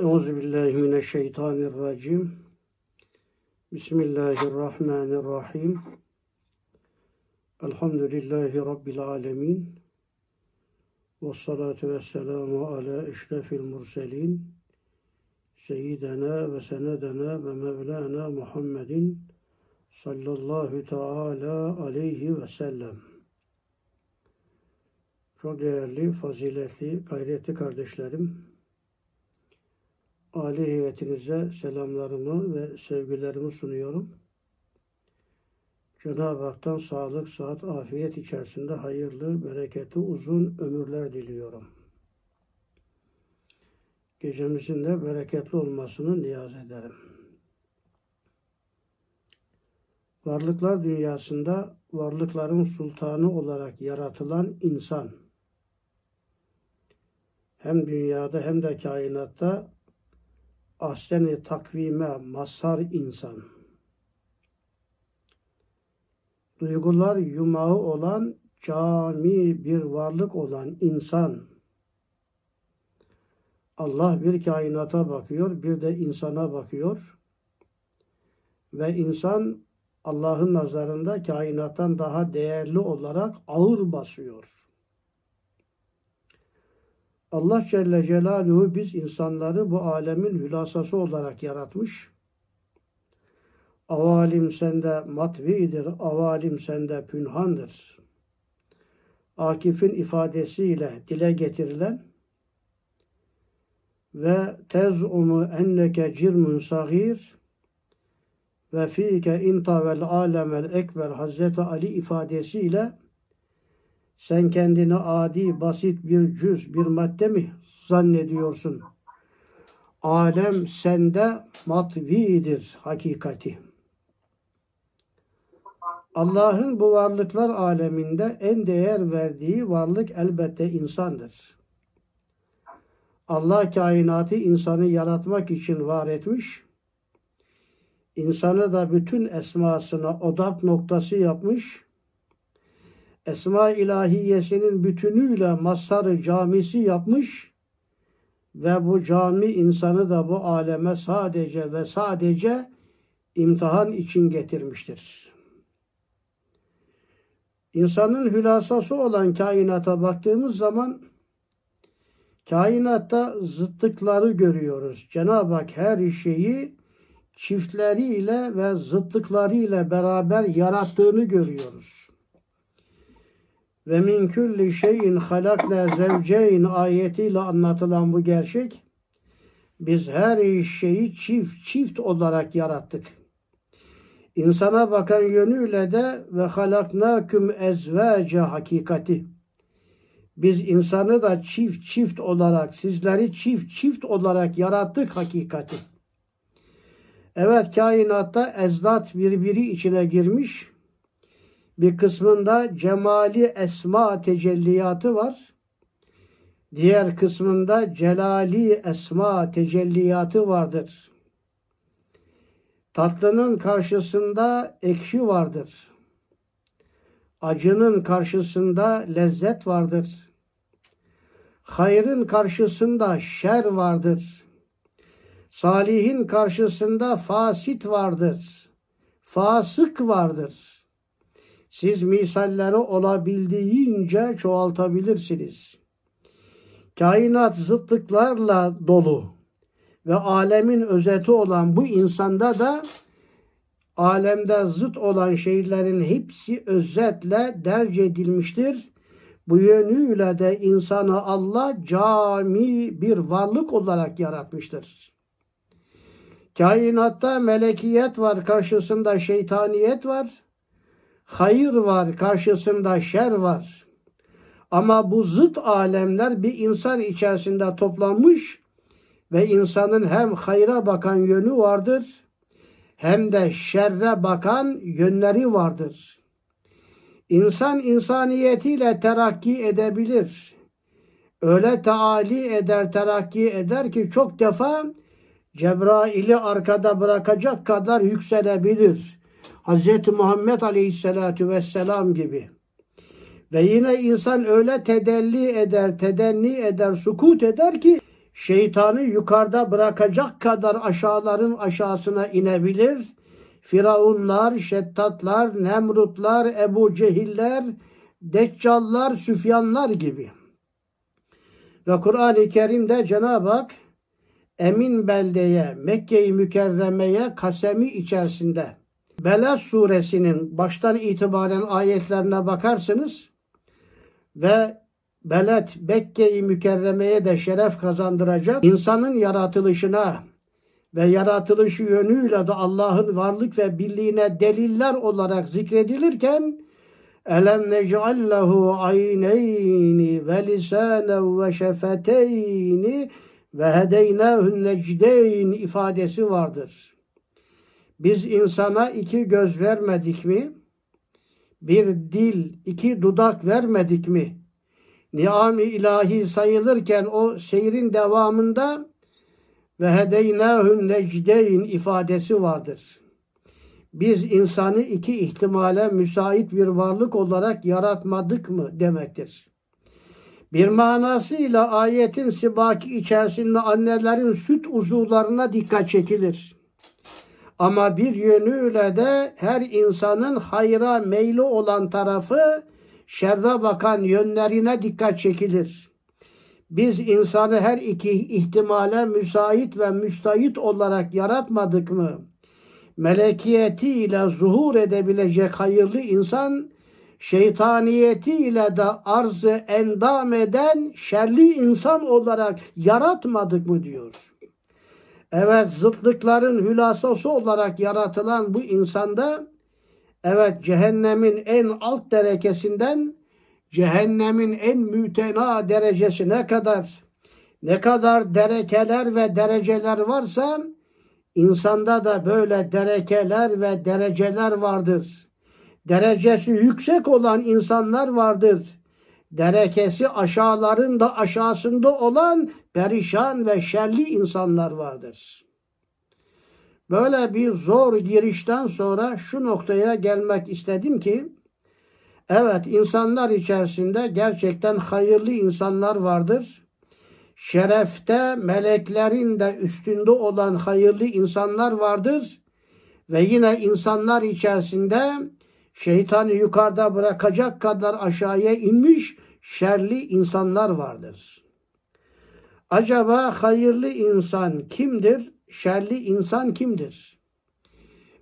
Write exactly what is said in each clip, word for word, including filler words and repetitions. Euzubillahimineşşeytanirracim. Bismillahirrahmanirrahim. Elhamdülillahi Rabbil alemin. Vessalatu vesselamu ala eşrefil murselin. Seyyidena ve senedena ve mevlana Muhammedin sallallahu teala aleyhi ve sellem. Çok değerli, faziletli, gayretli kardeşlerim, âli heyetinize selamlarımı ve sevgilerimi sunuyorum. Cenab-ı Hak'tan sağlık, sıhhat, afiyet içerisinde hayırlı, bereketli, uzun ömürler diliyorum. Gecemizin de bereketli olmasını niyaz ederim. Varlıklar dünyasında varlıkların sultanı olarak yaratılan insan, hem dünyada hem de kainatta ahsen-i takvime mazhar insan, duygular yumağı olan cami bir varlık olan insan, Allah bir kainata bakıyor, bir de insana bakıyor ve insan Allah'ın nazarında kainattan daha değerli olarak ağır basıyor. Allah Celle Celaluhu biz insanları bu alemin hülasası olarak yaratmış. Avalim sende matvidir, avalim sende pünhandır. Akif'in ifadesiyle dile getirilen ve tez'umu enneke cirmun sagir ve fike intavel alemel ekber Hazreti Ali ifadesiyle sen kendini adi, basit bir cüz, bir madde mi zannediyorsun? Alem sende matvidir hakikati. Allah'ın bu varlıklar aleminde en değer verdiği varlık elbette insandır. Allah kainatı insanı yaratmak için var etmiş. İnsanı da bütün esmasına odak noktası yapmış. Esma ilahiyesinin bütünüyle mazhar-ı camisi yapmış ve bu cami insanı da bu aleme sadece ve sadece imtihan için getirmiştir. İnsanın hülasası olan kainata baktığımız zaman kainatta zıtlıkları görüyoruz. Cenab-ı Hak her şeyi çiftleriyle ve zıtlıklarıyla beraber yarattığını görüyoruz. Ve min külli şeyin halakna zevceyn ayetiyle anlatılan bu gerçek, biz her şeyi çift çift olarak yarattık. İnsana bakan yönüyle de ve halaknaküm ezvece hakikati. Biz insanı da çift çift olarak, sizleri çift çift olarak yarattık hakikati. Evet, kainatta ezdat birbiri içine girmiş. Bir kısmında cemali esma tecelliyatı var. Diğer kısmında celali esma tecelliyatı vardır. Tatlının karşısında ekşi vardır. Acının karşısında lezzet vardır. Hayrın karşısında şer vardır. Salihin karşısında fasit vardır. Fasık vardır. Siz misalleri olabildiğince çoğaltabilirsiniz. Kainat zıtlıklarla dolu ve alemin özeti olan bu insanda da alemde zıt olan şeylerin hepsi özetle derc edilmiştir. Bu yönüyle de insanı Allah cami bir varlık olarak yaratmıştır. Kainatta melekiyet var, karşısında şeytaniyet var. Hayır var, karşısında şer var. Ama bu zıt alemler bir insan içerisinde toplanmış ve insanın hem hayra bakan yönü vardır hem de şerre bakan yönleri vardır. İnsan insaniyetiyle terakki edebilir. Öyle taali eder, terakki eder ki çok defa Cebrail'i arkada bırakacak kadar yükselebilir. Hz. Muhammed Aleyhisselatü Vesselam gibi. Ve yine insan öyle tedelli eder, tedenni eder, sukut eder ki şeytanı yukarıda bırakacak kadar aşağıların aşağısına inebilir. Firavunlar, Şeddatlar, Nemrutlar, Ebu Cehiller, Deccallar, Süfyanlar gibi. Ve Kur'an-ı Kerim'de Cenab-ı Hak emin beldeye, Mekke-i Mükerreme'ye kasemi içerisinde Beled suresinin baştan itibaren ayetlerine bakarsınız ve Beled, Mekke-i Mükerreme'ye de şeref kazandıracak, insanın yaratılışına ve yaratılışı yönüyle de Allah'ın varlık ve birliğine deliller olarak zikredilirken elem nec'allehu ayneyni ve lisanen ve şefeteyni ve hedeynâhün necdeyn ifadesi vardır. Biz insana iki göz vermedik mi? Bir dil, iki dudak vermedik mi? Ni'am-ı ilahi sayılırken o seyrin devamında ve hedeynâhün necdeyn ifadesi vardır. Biz insanı iki ihtimale müsait bir varlık olarak yaratmadık mı demektir. Bir manasıyla ayetin sibaki içerisinde annelerin süt uzuvlarına dikkat çekilir. Ama bir yönüyle de her insanın hayra meyli olan tarafı, şerre bakan yönlerine dikkat çekilir. Biz insanı her iki ihtimale müsait ve müstahit olarak yaratmadık mı? Melekiyetiyle zuhur edebilecek hayırlı insan, şeytaniyetiyle de arzı endam eden şerli insan olarak yaratmadık mı diyor. Evet, zıtlıkların hülasası olarak yaratılan bu insanda, evet, cehennemin en alt derekesinden cehennemin en mütena derecesine kadar ne kadar derekeler ve dereceler varsa insanda da böyle derekeler ve dereceler vardır. Derecesi yüksek olan insanlar vardır. Derekesi aşağıların da aşağısında olan perişan ve şerli insanlar vardır. Böyle bir zor girişten sonra şu noktaya gelmek istedim ki, evet, insanlar içerisinde gerçekten hayırlı insanlar vardır. Şerefte meleklerin de üstünde olan hayırlı insanlar vardır. Ve yine insanlar içerisinde şeytanı yukarıda bırakacak kadar aşağıya inmiş şerli insanlar vardır. Acaba hayırlı insan kimdir? Şerli insan kimdir?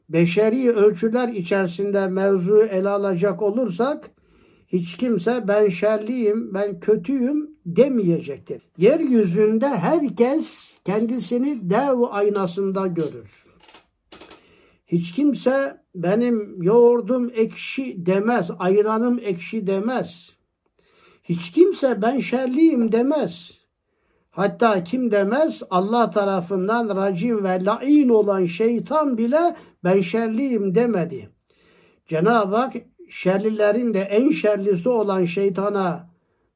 Beşeri ölçüler içerisinde mevzu ele alacak olursak hiç kimse ben şerliyim, ben kötüyüm demeyecektir. Yeryüzünde herkes kendisini dev aynasında görür. Hiç kimse benim yoğurdum ekşi demez, ayranım ekşi demez. Hiç kimse ben şerliyim demez. Hatta kim demez? Allah tarafından racim ve lain olan şeytan bile ben şerliyim demedi. Cenab-ı Hak şerlilerin de en şerlisi olan şeytana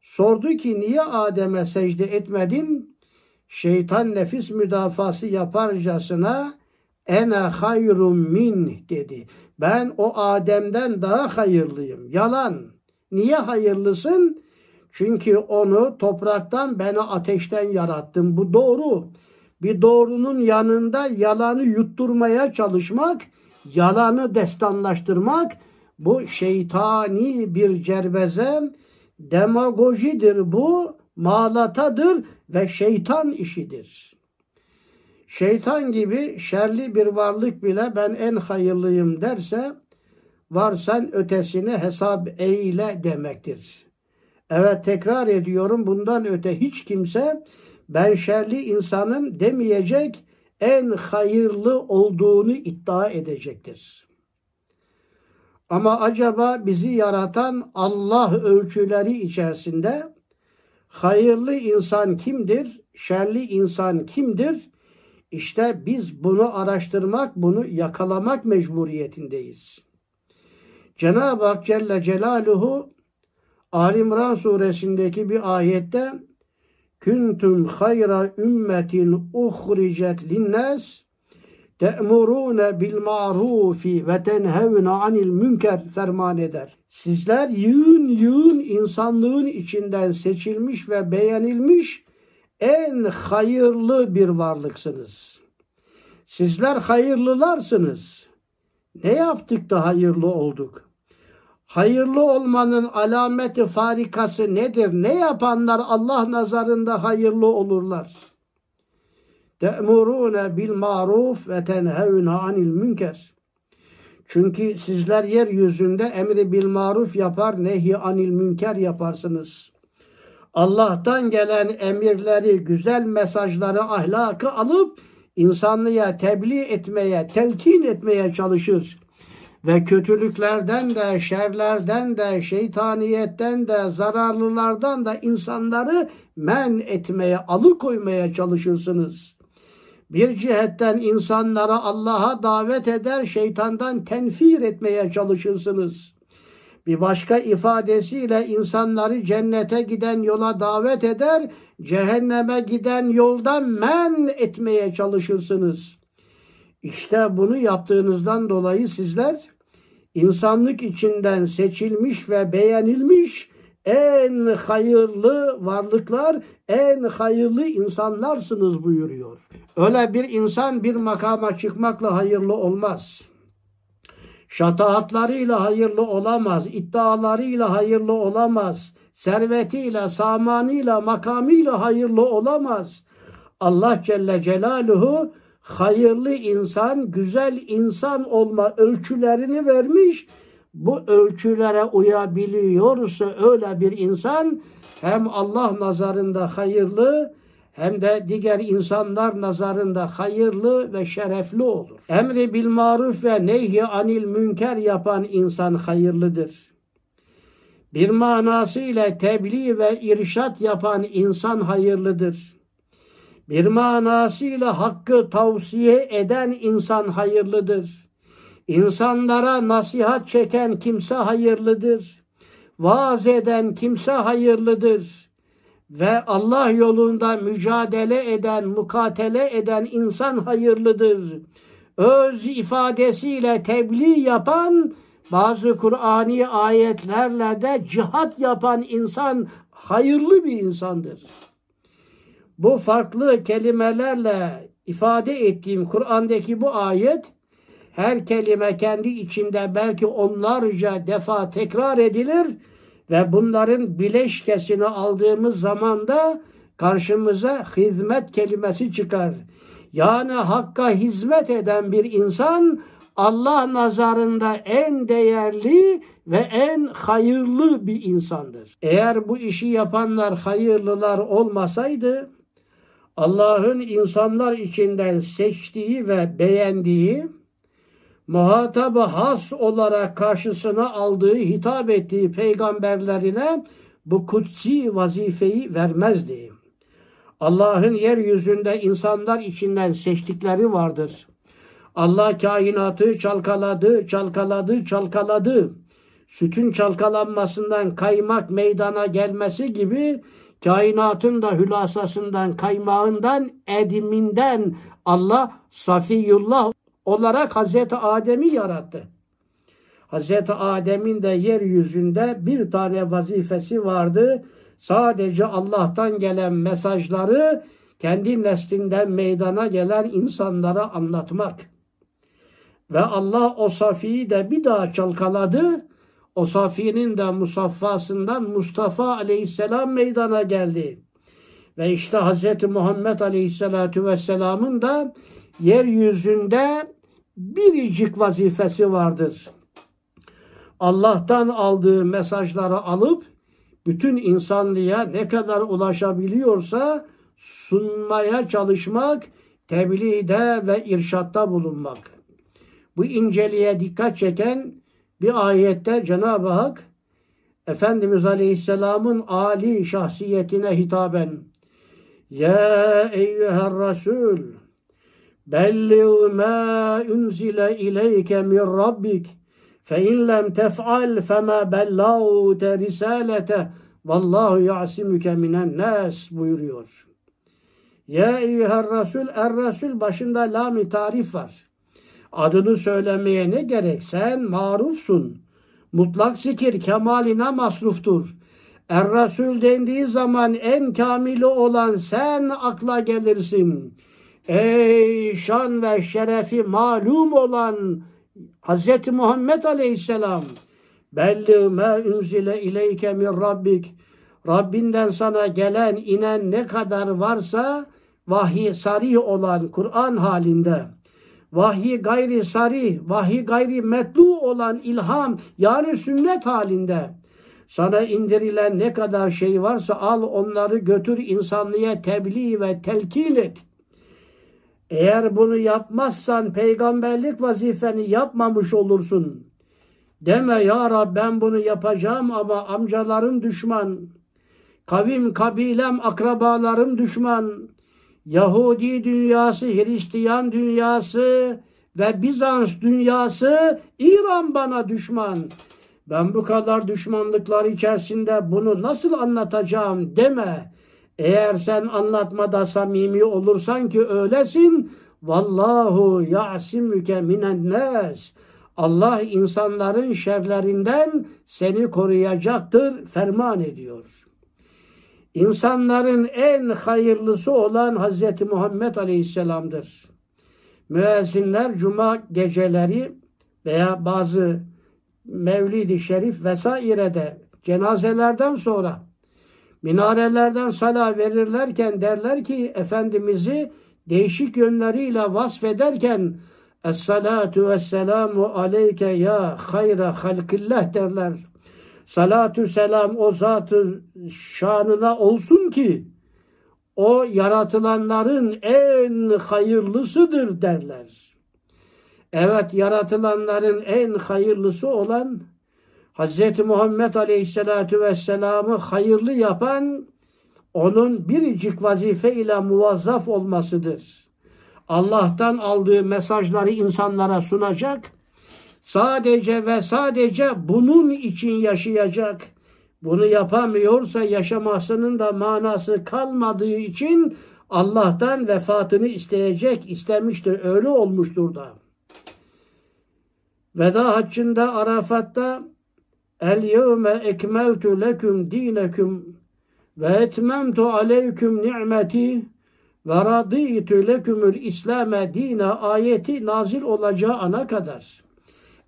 sordu ki niye Adem'e secde etmedin? Şeytan nefis müdafası yaparcasına ene hayrun min dedi. Ben o Adem'den daha hayırlıyım. Yalan. Niye hayırlısın? Çünkü onu topraktan, beni ateşten yarattım. Bu doğru. Bir doğrunun yanında yalanı yutturmaya çalışmak, yalanı destanlaştırmak, bu şeytani bir cerbeze, demagojidir bu, mağlatadır ve şeytan işidir. Şeytan gibi şerli bir varlık bile ben en hayırlıyım derse, varsan ötesini hesap eyle demektir. Evet, tekrar ediyorum, bundan öte hiç kimse ben şerli insanım demeyecek, en hayırlı olduğunu iddia edecektir. Ama acaba bizi yaratan Allah ölçüleri içerisinde hayırlı insan kimdir, şerli insan kimdir? İşte biz bunu araştırmak, bunu yakalamak mecburiyetindeyiz. Cenab-ı Hak Celle Celaluhu Ali İmran suresindeki bir ayette "Kuntum hayra ümmetin uhricet linnas te'muruna bil ma'rufi ve tenhevna anil münker" ferman eder. Sizler yığın yığın insanlığın içinden seçilmiş ve beğenilmiş en hayırlı bir varlıksınız. Sizler hayırlılarsınız. Ne yaptık da hayırlı olduk? Hayırlı olmanın alameti farikası nedir? Ne yapanlar Allah nazarında hayırlı olurlar? Te'murûne bil ma'ruf ve tenhevne anil münker. Çünkü sizler yeryüzünde emri bil maruf yapar, nehi anil münker yaparsınız. Allah'tan gelen emirleri, güzel mesajları, ahlakı alıp insanlığa tebliğ etmeye, telkin etmeye çalışır. Ve kötülüklerden de, şerlerden de, şeytaniyetten de, zararlılardan da insanları men etmeye, alıkoymaya çalışırsınız. Bir cihetten insanları Allah'a davet eder, şeytandan tenfir etmeye çalışırsınız. Bir başka ifadesiyle insanları cennete giden yola davet eder, cehenneme giden yoldan men etmeye çalışırsınız. İşte bunu yaptığınızdan dolayı sizler insanlık içinden seçilmiş ve beğenilmiş en hayırlı varlıklar, en hayırlı insanlarsınız buyuruyor. Öyle bir insan bir makama çıkmakla hayırlı olmaz. Şatahatlarıyla hayırlı olamaz, iddialarıyla hayırlı olamaz, servetiyle, samanıyla, makamıyla hayırlı olamaz. Allah Celle Celaluhu hayırlı insan, güzel insan olma ölçülerini vermiş. Bu ölçülere uyabiliyorsa öyle bir insan hem Allah nazarında hayırlı hem de diğer insanlar nazarında hayırlı ve şerefli olur. Emri bil maruf ve nehi anil münker yapan insan hayırlıdır. Bir manasıyla tebliğ ve irşat yapan insan hayırlıdır. Bir manasıyla hakkı tavsiye eden insan hayırlıdır. İnsanlara nasihat çeken kimse hayırlıdır. Vaaz eden kimse hayırlıdır. Ve Allah yolunda mücadele eden, mukatele eden insan hayırlıdır. Öz ifadesiyle tebliğ yapan, bazı Kur'ani ayetlerle de cihat yapan insan hayırlı bir insandır. Bu farklı kelimelerle ifade ettiğim Kur'an'daki bu ayet, her kelime kendi içinde belki onlarca defa tekrar edilir ve bunların bileşkesini aldığımız zaman da karşımıza hizmet kelimesi çıkar. Yani hakka hizmet eden bir insan Allah nazarında en değerli ve en hayırlı bir insandır. Eğer bu işi yapanlar hayırlılar olmasaydı, Allah'ın insanlar içinden seçtiği ve beğendiği, muhatabı has olarak karşısına aldığı, hitap ettiği peygamberlerine bu kutsi vazifeyi vermezdi. Allah'ın yeryüzünde insanlar içinden seçtikleri vardır. Allah kainatı çalkaladı, çalkaladı, çalkaladı. Sütün çalkalanmasından kaymak meydana gelmesi gibi kainatın da hülasasından, kaymağından, ediminden Allah Safiyullah olarak Hazreti Adem'i yarattı. Hazreti Adem'in de yeryüzünde bir tane vazifesi vardı. Sadece Allah'tan gelen mesajları kendi neslinden meydana gelen insanlara anlatmak. Ve Allah o Safi'yi de bir daha çalkaladı. O Safi'nin de musaffasından Mustafa Aleyhisselam meydana geldi. Ve işte Hazreti Muhammed Aleyhisselatü Vesselam'ın da yeryüzünde biricik vazifesi vardır. Allah'tan aldığı mesajları alıp bütün insanlığa ne kadar ulaşabiliyorsa sunmaya çalışmak, tebliğde ve irşatta bulunmak. Bu inceliğe dikkat çeken bir ayette Cenab-ı Hak Efendimiz Aleyhisselam'ın âli şahsiyetine hitaben "Ya eyyüher Resul belliğ mâ unzile ileyke min rabbik fe in lem tef'al fe mâ bellâute risâlete vallahu ya'simüke minen nâs" buyuruyor. Ya eyyüher Resul, er Resul başında lam-i tarif var. Adını söylemeye ne gerek? Sen marufsun. Mutlak zikir kemaline masruftur. Er-Resul dendiği zaman en kamili olan sen akla gelirsin. Ey şan ve şerefi malum olan Hz. Muhammed Aleyhisselam, belli ma unzile ileyke min rabbik, Rabbinden sana gelen inen ne kadar varsa vahyi sarih olan Kur'an halinde, vahyi gayri sarih, vahyi gayri metlu olan ilham yani sünnet halinde, sana indirilen ne kadar şey varsa al onları götür insanlığa tebliğ ve telkin et. Eğer bunu yapmazsan peygamberlik vazifeni yapmamış olursun. Deme ya Rab ben bunu yapacağım ama amcalarım düşman, kavim, kabilem, akrabalarım düşman, Yahudi dünyası, Hristiyan dünyası ve Bizans dünyası, İran bana düşman. Ben bu kadar düşmanlıklar içerisinde bunu nasıl anlatacağım deme. Eğer sen anlatmada samimi olursan ki öylesin, vallahu ya'simüke minennâs, Allah insanların şerlerinden seni koruyacaktır ferman ediyor. İnsanların en hayırlısı olan Hazreti Muhammed Aleyhisselam'dır. Müezzinler cuma geceleri veya bazı Mevlid-i Şerif vesaire de cenazelerden sonra minarelerden sala verirlerken derler ki Efendimiz'i değişik yönleriyle vasfederken Es-salatu vesselamu aleyke ya hayra halkillah derler. Salatü selam o zat-ı şanına olsun ki o yaratılanların en hayırlısıdır derler. Evet, yaratılanların en hayırlısı olan Hz. Muhammed Aleyhisselatü Vesselam'ı hayırlı yapan onun biricik vazife ile muvazzaf olmasıdır. Allah'tan aldığı mesajları insanlara sunacak, sadece ve sadece bunun için yaşayacak. Bunu yapamıyorsa yaşamasının da manası kalmadığı için Allah'tan vefatını isteyecek, istemiştir, öyle olmuştur da. Veda haccında Arafat'ta El yevme ekmeltu leküm dineküm ve etmemtu aleyküm ni'meti ve radîtü lekümül İslame dine ayeti nazil olacağı ana kadar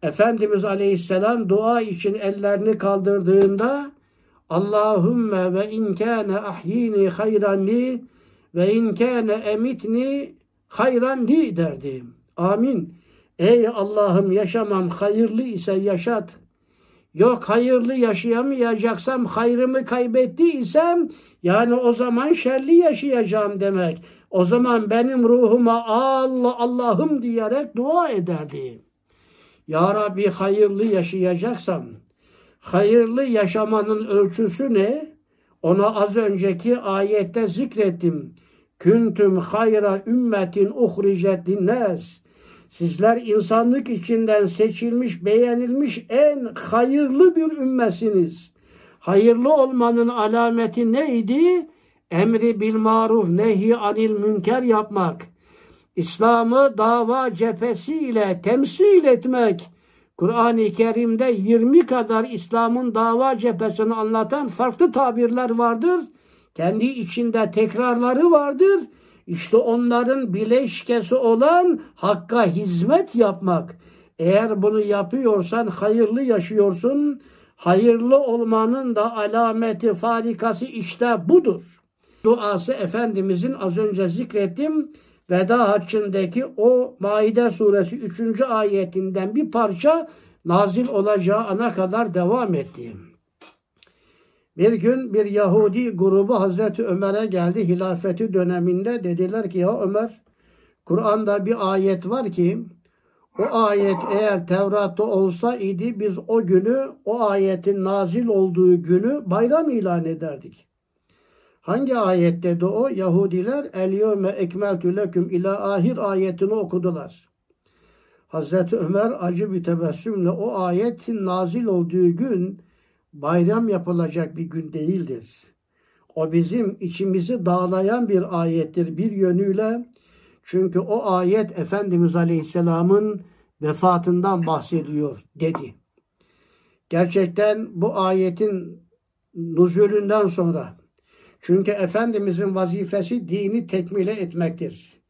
Efendimiz Aleyhisselam dua için ellerini kaldırdığında Allahümme ve inkâne ahyini hayranni ve inkâne emitni hayranni derdi. Amin. Ey Allah'ım yaşamam hayırlı ise yaşat. Yok hayırlı yaşayamayacaksam, hayrımı kaybettiysem yani o zaman şerli yaşayacağım demek. O zaman benim ruhuma Allah Allah'ım diyerek dua ederdi. Ya Rabbi hayırlı yaşayacaksam, hayırlı yaşamanın ölçüsü ne? Ona az önceki ayette zikrettim. Küntüm hayra ümmetin uhricet linnâs. Sizler insanlık içinden seçilmiş, beğenilmiş en hayırlı bir ümmetsiniz. Hayırlı olmanın alameti neydi? Emri bil maruf, nehi anil münker yapmak. İslam'ı dava cephesiyle temsil etmek. Kur'an-ı Kerim'de yirmi kadar İslam'ın dava cephesini anlatan farklı tabirler vardır. Kendi içinde tekrarları vardır. İşte onların bileşkesi olan hakka hizmet yapmak. Eğer bunu yapıyorsan hayırlı yaşıyorsun. Hayırlı olmanın da alameti, farikası işte budur. Duası Efendimizin az önce zikrettim. Veda haccındaki o Maide suresi üçüncü ayetinden bir parça nazil olacağı ana kadar devam etti. Bir gün bir Yahudi grubu Hazreti Ömer'e geldi hilafeti döneminde. Dediler ki ya Ömer, Kur'an'da bir ayet var ki o ayet eğer Tevrat'ta olsa idi biz o günü, o ayetin nazil olduğu günü bayram ilan ederdik. Hangi ayet dedi o? Yahudiler El yevme ekmeltu leküm ila ahir ayetini okudular. Hazreti Ömer acı bir tebessümle o ayetin nazil olduğu gün bayram yapılacak bir gün değildir. O bizim içimizi dağlayan bir ayettir bir yönüyle. Çünkü o ayet Efendimiz Aleyhisselam'ın vefatından bahsediyor dedi. Gerçekten bu ayetin nüzulünden sonra. Çünkü Efendimizin vazifesi dini tekmile etmektir.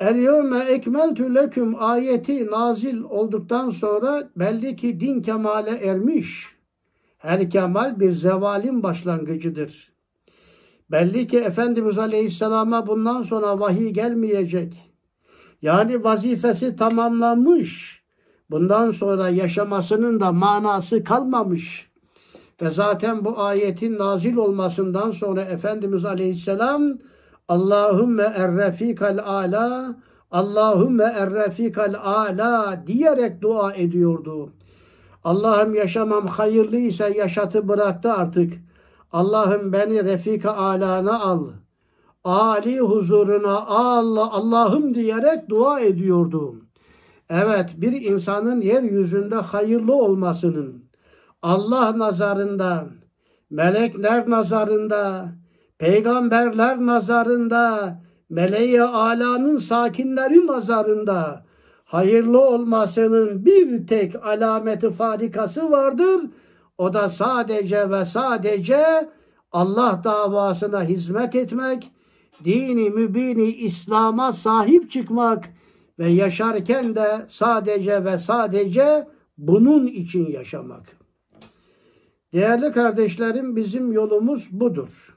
El-yevme ekmeltü leküm ayeti nazil olduktan sonra belli ki din kemale ermiş. Her kemal bir zevalin başlangıcıdır. Belli ki Efendimiz Aleyhisselam'a bundan sonra vahiy gelmeyecek. Yani vazifesi tamamlanmış. Bundan sonra yaşamasının da manası kalmamış. Ve zaten bu ayetin nazil olmasından sonra Efendimiz Aleyhisselam Allahümme errefikal ala, Allahümme errefikal ala diyerek dua ediyordu. Allah'ım yaşamam hayırlıysa yaşatı bıraktı artık. Allah'ım beni refika alana al. Ali huzuruna al Allah'ım diyerek dua ediyordu. Evet, bir insanın yeryüzünde hayırlı olmasının Allah nazarında, melekler nazarında, peygamberler nazarında, meleği alanın sakinleri nazarında hayırlı olmasının bir tek alameti farikası vardır. O da sadece ve sadece Allah davasına hizmet etmek, dini mübini İslam'a sahip çıkmak ve yaşarken de sadece ve sadece bunun için yaşamak. Değerli kardeşlerim, bizim yolumuz budur.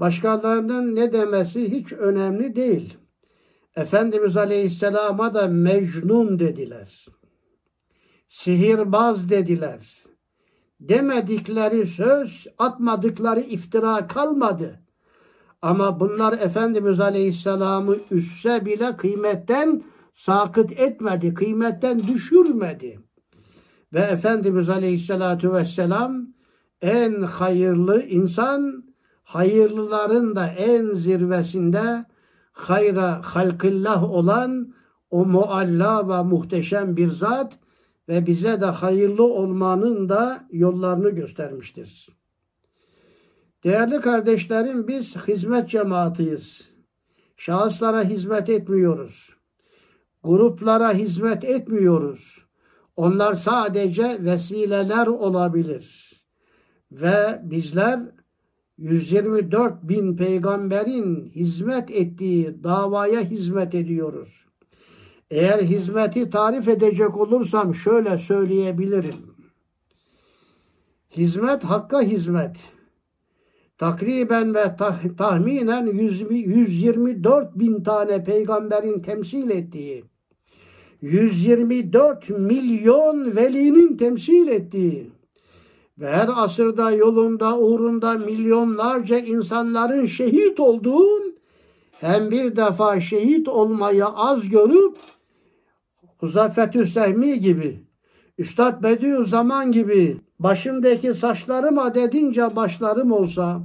Başkalarının ne demesi hiç önemli değil. Efendimiz Aleyhisselam'a da mecnun dediler. Sihirbaz dediler. Demedikleri söz, atmadıkları iftira kalmadı. Ama bunlar Efendimiz Aleyhisselam'ı üsse bile kıymetten sakıt etmedi, kıymetten düşürmedi. Ve Efendimiz Aleyhisselatü Vesselam en hayırlı insan, hayırlıların da en zirvesinde hayra halkillah olan o mualla ve muhteşem bir zat ve bize de hayırlı olmanın da yollarını göstermiştir. Değerli kardeşlerim, biz hizmet cemaatiyiz. Şahıslara hizmet etmiyoruz. Gruplara hizmet etmiyoruz. Onlar sadece vesileler olabilir. Ve bizler yüz yirmi dört bin peygamberin hizmet ettiği davaya hizmet ediyoruz. Eğer hizmeti tarif edecek olursam şöyle söyleyebilirim. Hizmet hakka hizmet. Takriben ve tah tahminen yüz yirmi dört bin tane peygamberin temsil ettiği, yüz yirmi dört milyon velinin temsil ettiği ve her asırda yolunda uğrunda milyonlarca insanların şehit olduğu, hem bir defa şehit olmayı az görüp Huzaffetü Sehmi gibi, Üstad Bediüzzaman gibi başımdaki saçlarım adedince başlarım olsa,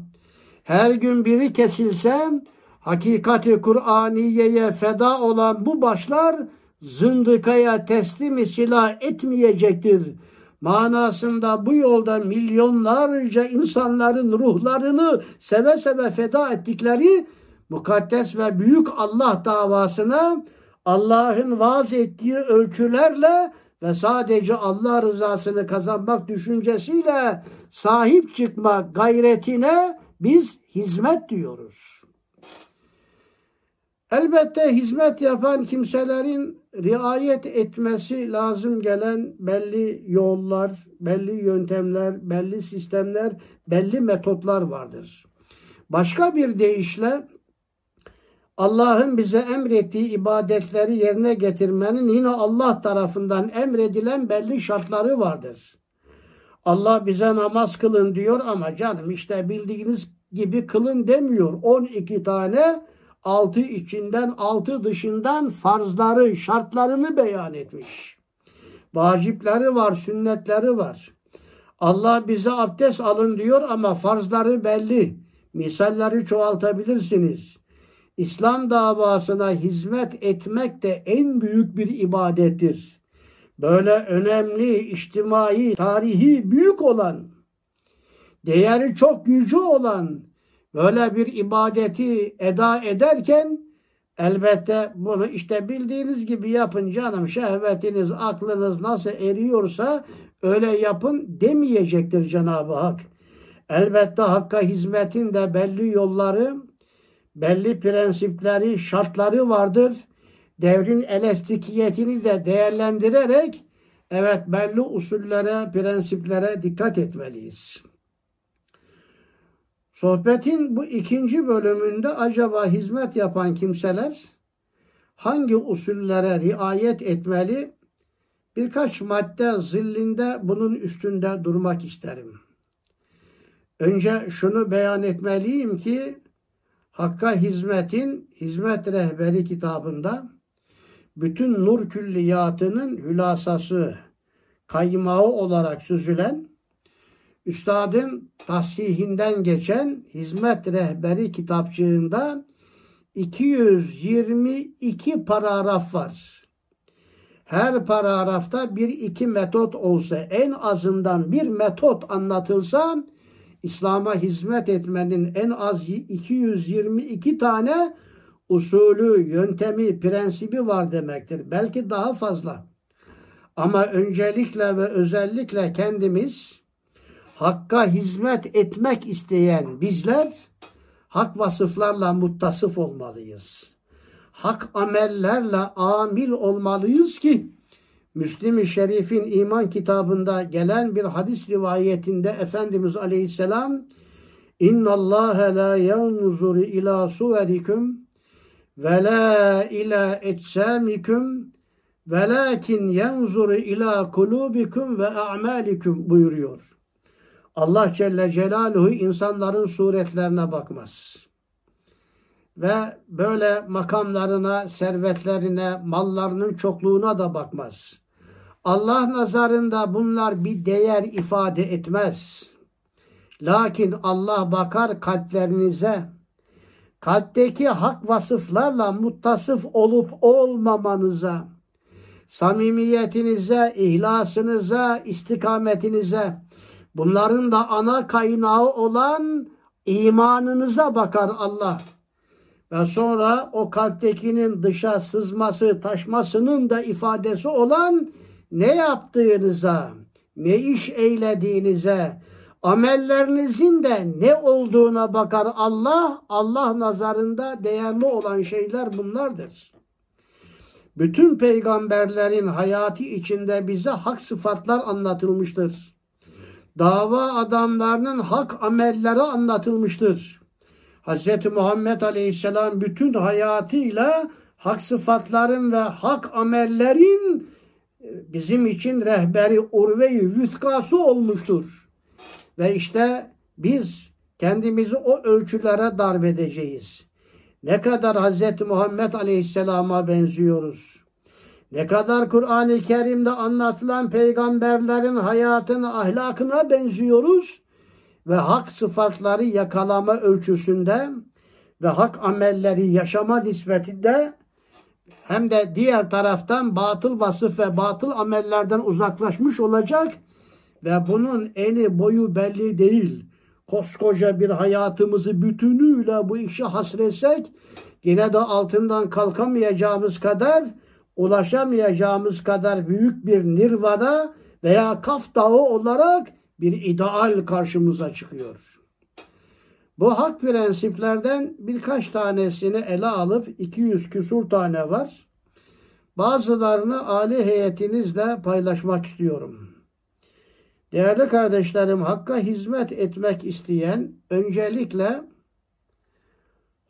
her gün biri kesilse hakikati Kur'aniye'ye feda olan bu başlar zındıkaya teslimi silah etmeyecektir manasında bu yolda milyonlarca insanların ruhlarını seve seve feda ettikleri mukaddes ve büyük Allah davasına Allah'ın vaaz ettiği ölçülerle ve sadece Allah rızasını kazanmak düşüncesiyle sahip çıkmak gayretine biz hizmet diyoruz. Elbette hizmet yapan kimselerin riayet etmesi lazım gelen belli yollar, belli yöntemler, belli sistemler, belli metotlar vardır. Başka bir deyişle Allah'ın bize emrettiği ibadetleri yerine getirmenin yine Allah tarafından emredilen belli şartları vardır. Allah bize namaz kılın diyor ama canım işte bildiğiniz gibi kılın demiyor. on iki tane altı içinden altı dışından farzları, şartlarını beyan etmiş. Vacipleri var, sünnetleri var. Allah bize abdest alın diyor ama farzları belli. Misalleri çoğaltabilirsiniz. İslam davasına hizmet etmek de en büyük bir ibadettir. Böyle önemli, içtimai, tarihi büyük olan, değeri çok yüce olan böyle bir ibadeti eda ederken elbette bunu işte bildiğiniz gibi yapın canım, şehvetiniz, aklınız nasıl eriyorsa öyle yapın demeyecektir Cenab-ı Hak. Elbette Hakk'a hizmetin de belli yolları, belli prensipleri, şartları vardır. Devrin elastikiyetini de değerlendirerek evet belli usullere, prensiplere dikkat etmeliyiz. Sohbetin bu ikinci bölümünde acaba hizmet yapan kimseler hangi usullere riayet etmeli? Birkaç madde zillinde bunun üstünde durmak isterim. Önce şunu beyan etmeliyim ki Hakk'a hizmetin Hizmet Rehberi kitabında bütün nur külliyatının hülasası, kaymağı olarak süzülen, üstadın tahsihinden geçen Hizmet Rehberi kitapçığında iki yüz yirmi iki paragraf var. Her paragrafta bir iki metot olsa, en azından bir metot anlatılsa, İslam'a hizmet etmenin en az iki yüz yirmi iki tane usulü, yöntemi, prensibi var demektir. Belki daha fazla. Ama öncelikle ve özellikle kendimiz, Hakk'a hizmet etmek isteyen bizler, hak vasıflarla muttasıf olmalıyız. Hak amellerle amil olmalıyız ki, Müslim-i Şerif'in iman kitabında gelen bir hadis rivayetinde Efendimiz Aleyhisselam İnna Allahe la yanzuru ila suverikum ve la ila etsamikum velakin yanzuru ila kulubikum ve a'malikum buyuruyor. Allah Celle Celaluhu insanların suretlerine bakmaz. Ve böyle makamlarına, servetlerine, mallarının çokluğuna da bakmaz. Allah nazarında bunlar bir değer ifade etmez. Lakin Allah bakar kalplerinize. Kalpteki hak vasıflarla muttasıf olup olmamanıza, samimiyetinize, ihlasınıza, istikametinize, bunların da ana kaynağı olan imanınıza bakar Allah. Ve sonra o kalptekinin dışa sızması, taşmasının da ifadesi olan ne yaptığınıza, ne iş eylediğinize, amellerinizin de ne olduğuna bakar Allah. Allah nazarında değerli olan şeyler bunlardır. Bütün peygamberlerin hayatı içinde bize hak sıfatlar anlatılmıştır. Dava adamlarının hak amelleri anlatılmıştır. Hz. Muhammed Aleyhisselam bütün hayatıyla hak sıfatların ve hak amellerin bizim için rehberi, urve-i vüskası olmuştur. Ve işte biz kendimizi o ölçülere darp edeceğiz. Ne kadar Hz. Muhammed Aleyhisselam'a benziyoruz. Ne kadar Kur'an-ı Kerim'de anlatılan peygamberlerin hayatına, ahlakına benziyoruz. Ve hak sıfatları yakalama ölçüsünde ve hak amelleri yaşama nispetinde hem de diğer taraftan batıl vasıf ve batıl amellerden uzaklaşmış olacak ve bunun eni boyu belli değil. Koskoca bir hayatımızı bütünüyle bu işe hasretsek yine de altından kalkamayacağımız kadar, ulaşamayacağımız kadar büyük bir nirvana veya Kaf Dağı olarak bir ideal karşımıza çıkıyor. Bu hak prensiplerden birkaç tanesini ele alıp iki yüz küsur tane var. Bazılarını âli heyetinizle paylaşmak istiyorum. Değerli kardeşlerim, Hakk'a hizmet etmek isteyen öncelikle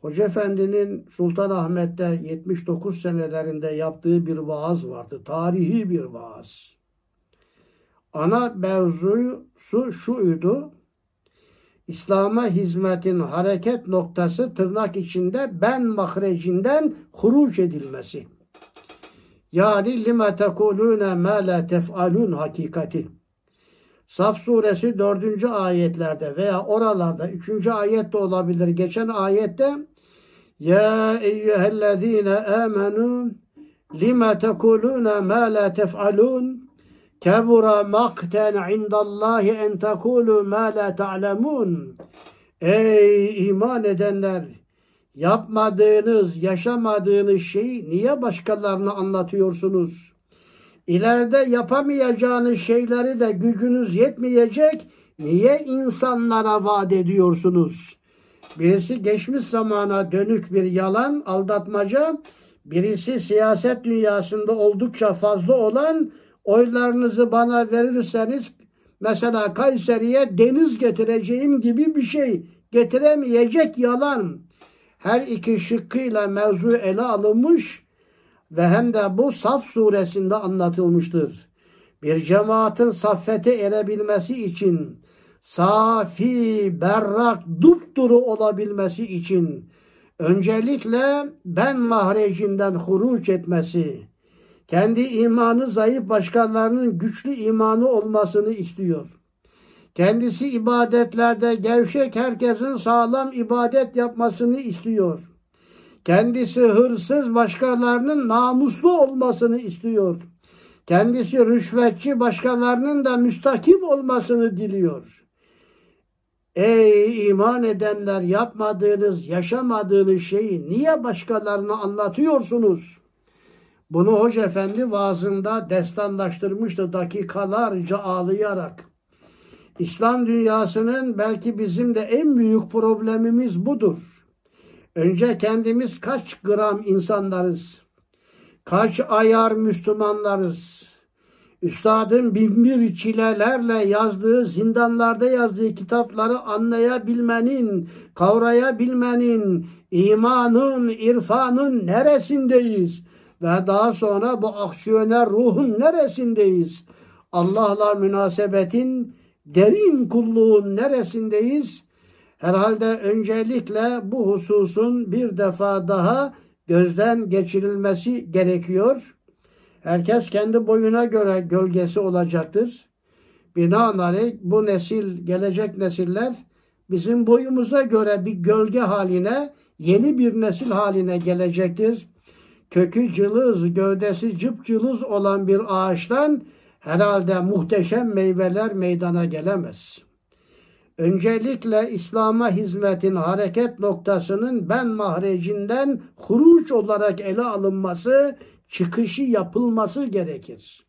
Hoca Efendi'nin Sultanahmet'te yetmiş dokuz senelerinde yaptığı bir vaaz vardı. Tarihi bir vaaz. Ana mevzusu şuydu: İslam'a hizmetin hareket noktası tırnak içinde ben mahrecinden huruç edilmesi. Yani lima tekulune ma la tef'alun hakikati. Saf suresi dördüncü ayetlerde veya oralarda üçüncü ayet de olabilir. Geçen ayette ya eyyühellezine amenun lima tekulune ma la tef'alun Kebura makten indallahi en tekulu ma la ta'lemun. Ey iman edenler! Yapmadığınız, yaşamadığınız şeyi niye başkalarına anlatıyorsunuz? İleride yapamayacağınız şeyleri de gücünüz yetmeyecek, niye insanlara vaat ediyorsunuz? Birisi geçmiş zamana dönük bir yalan, aldatmaca, birisi siyaset dünyasında oldukça fazla olan, oylarınızı bana verirseniz mesela Kayseri'ye deniz getireceğim gibi bir şey getiremeyecek yalan. Her iki şıkkıyla mevzu ele alınmış ve hem de bu Saf suresinde anlatılmıştır. Bir cemaatin saffete erebilmesi için, safi, berrak, dupduru olabilmesi için öncelikle ben mahrecinden huruç etmesi, kendi imanı zayıf başkalarının güçlü imanı olmasını istiyor. Kendisi ibadetlerde gevşek, herkesin sağlam ibadet yapmasını istiyor. Kendisi hırsız, başkalarının namuslu olmasını istiyor. Kendisi rüşvetçi, başkalarının da müstakim olmasını diliyor. Ey iman edenler, yapmadığınız, yaşamadığınız şeyi niye başkalarına anlatıyorsunuz? Bunu Hoca Efendi vaazında destanlaştırmıştı dakikalarca ağlayarak. İslam dünyasının belki bizim de en büyük problemimiz budur. Önce kendimiz kaç gram insanlarız? Kaç ayar Müslümanlarız? Üstadın binbir çilelerle yazdığı, zindanlarda yazdığı kitapları anlayabilmenin, kavrayabilmenin, imanın, irfanın neresindeyiz? Ve daha sonra bu aksiyoner ruhun neresindeyiz? Allah'la münasebetin, derin kulluğun neresindeyiz? Herhalde öncelikle bu hususun bir defa daha gözden geçirilmesi gerekiyor. Herkes kendi boyuna göre gölgesi olacaktır. Binaenaleyh bu nesil, gelecek nesiller bizim boyumuza göre bir gölge haline, yeni bir nesil haline gelecektir. Kökü cılız, gövdesi cıpcılız olan bir ağaçtan herhalde muhteşem meyveler meydana gelemez. Öncelikle İslam'a hizmetin hareket noktasının ben mahrecinden huruç olarak ele alınması, çıkışı yapılması gerekir.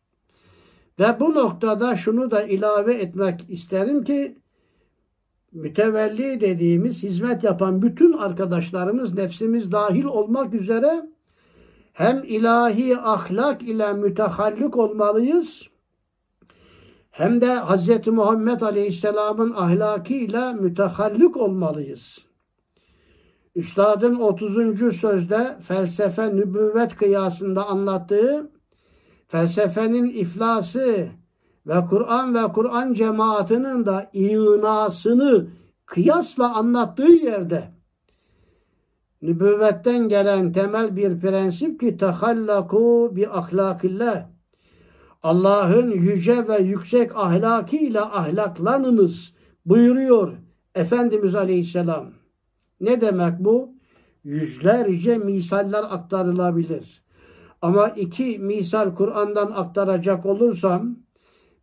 Ve bu noktada şunu da ilave etmek isterim ki, mütevelli dediğimiz hizmet yapan bütün arkadaşlarımız, nefsimiz dahil olmak üzere, hem ilahi ahlak ile mütehallik olmalıyız, hem de Hz. Muhammed Aleyhisselam'ın ahlakıyla mütehallik olmalıyız. Üstadın otuzuncu sözde felsefe nübüvvet kıyasında anlattığı felsefenin iflası ve Kur'an ve Kur'an cemaatinin de iğnasını kıyasla anlattığı yerde nübüvvetten gelen temel bir prensip ki tehallakû bi ahlâkillah, Allah'ın yüce ve yüksek ahlakıyla ahlaklanınız buyuruyor Efendimiz Aleyhisselam. Ne demek bu? Yüzlerce misaller aktarılabilir. Ama iki misal Kur'an'dan aktaracak olursam,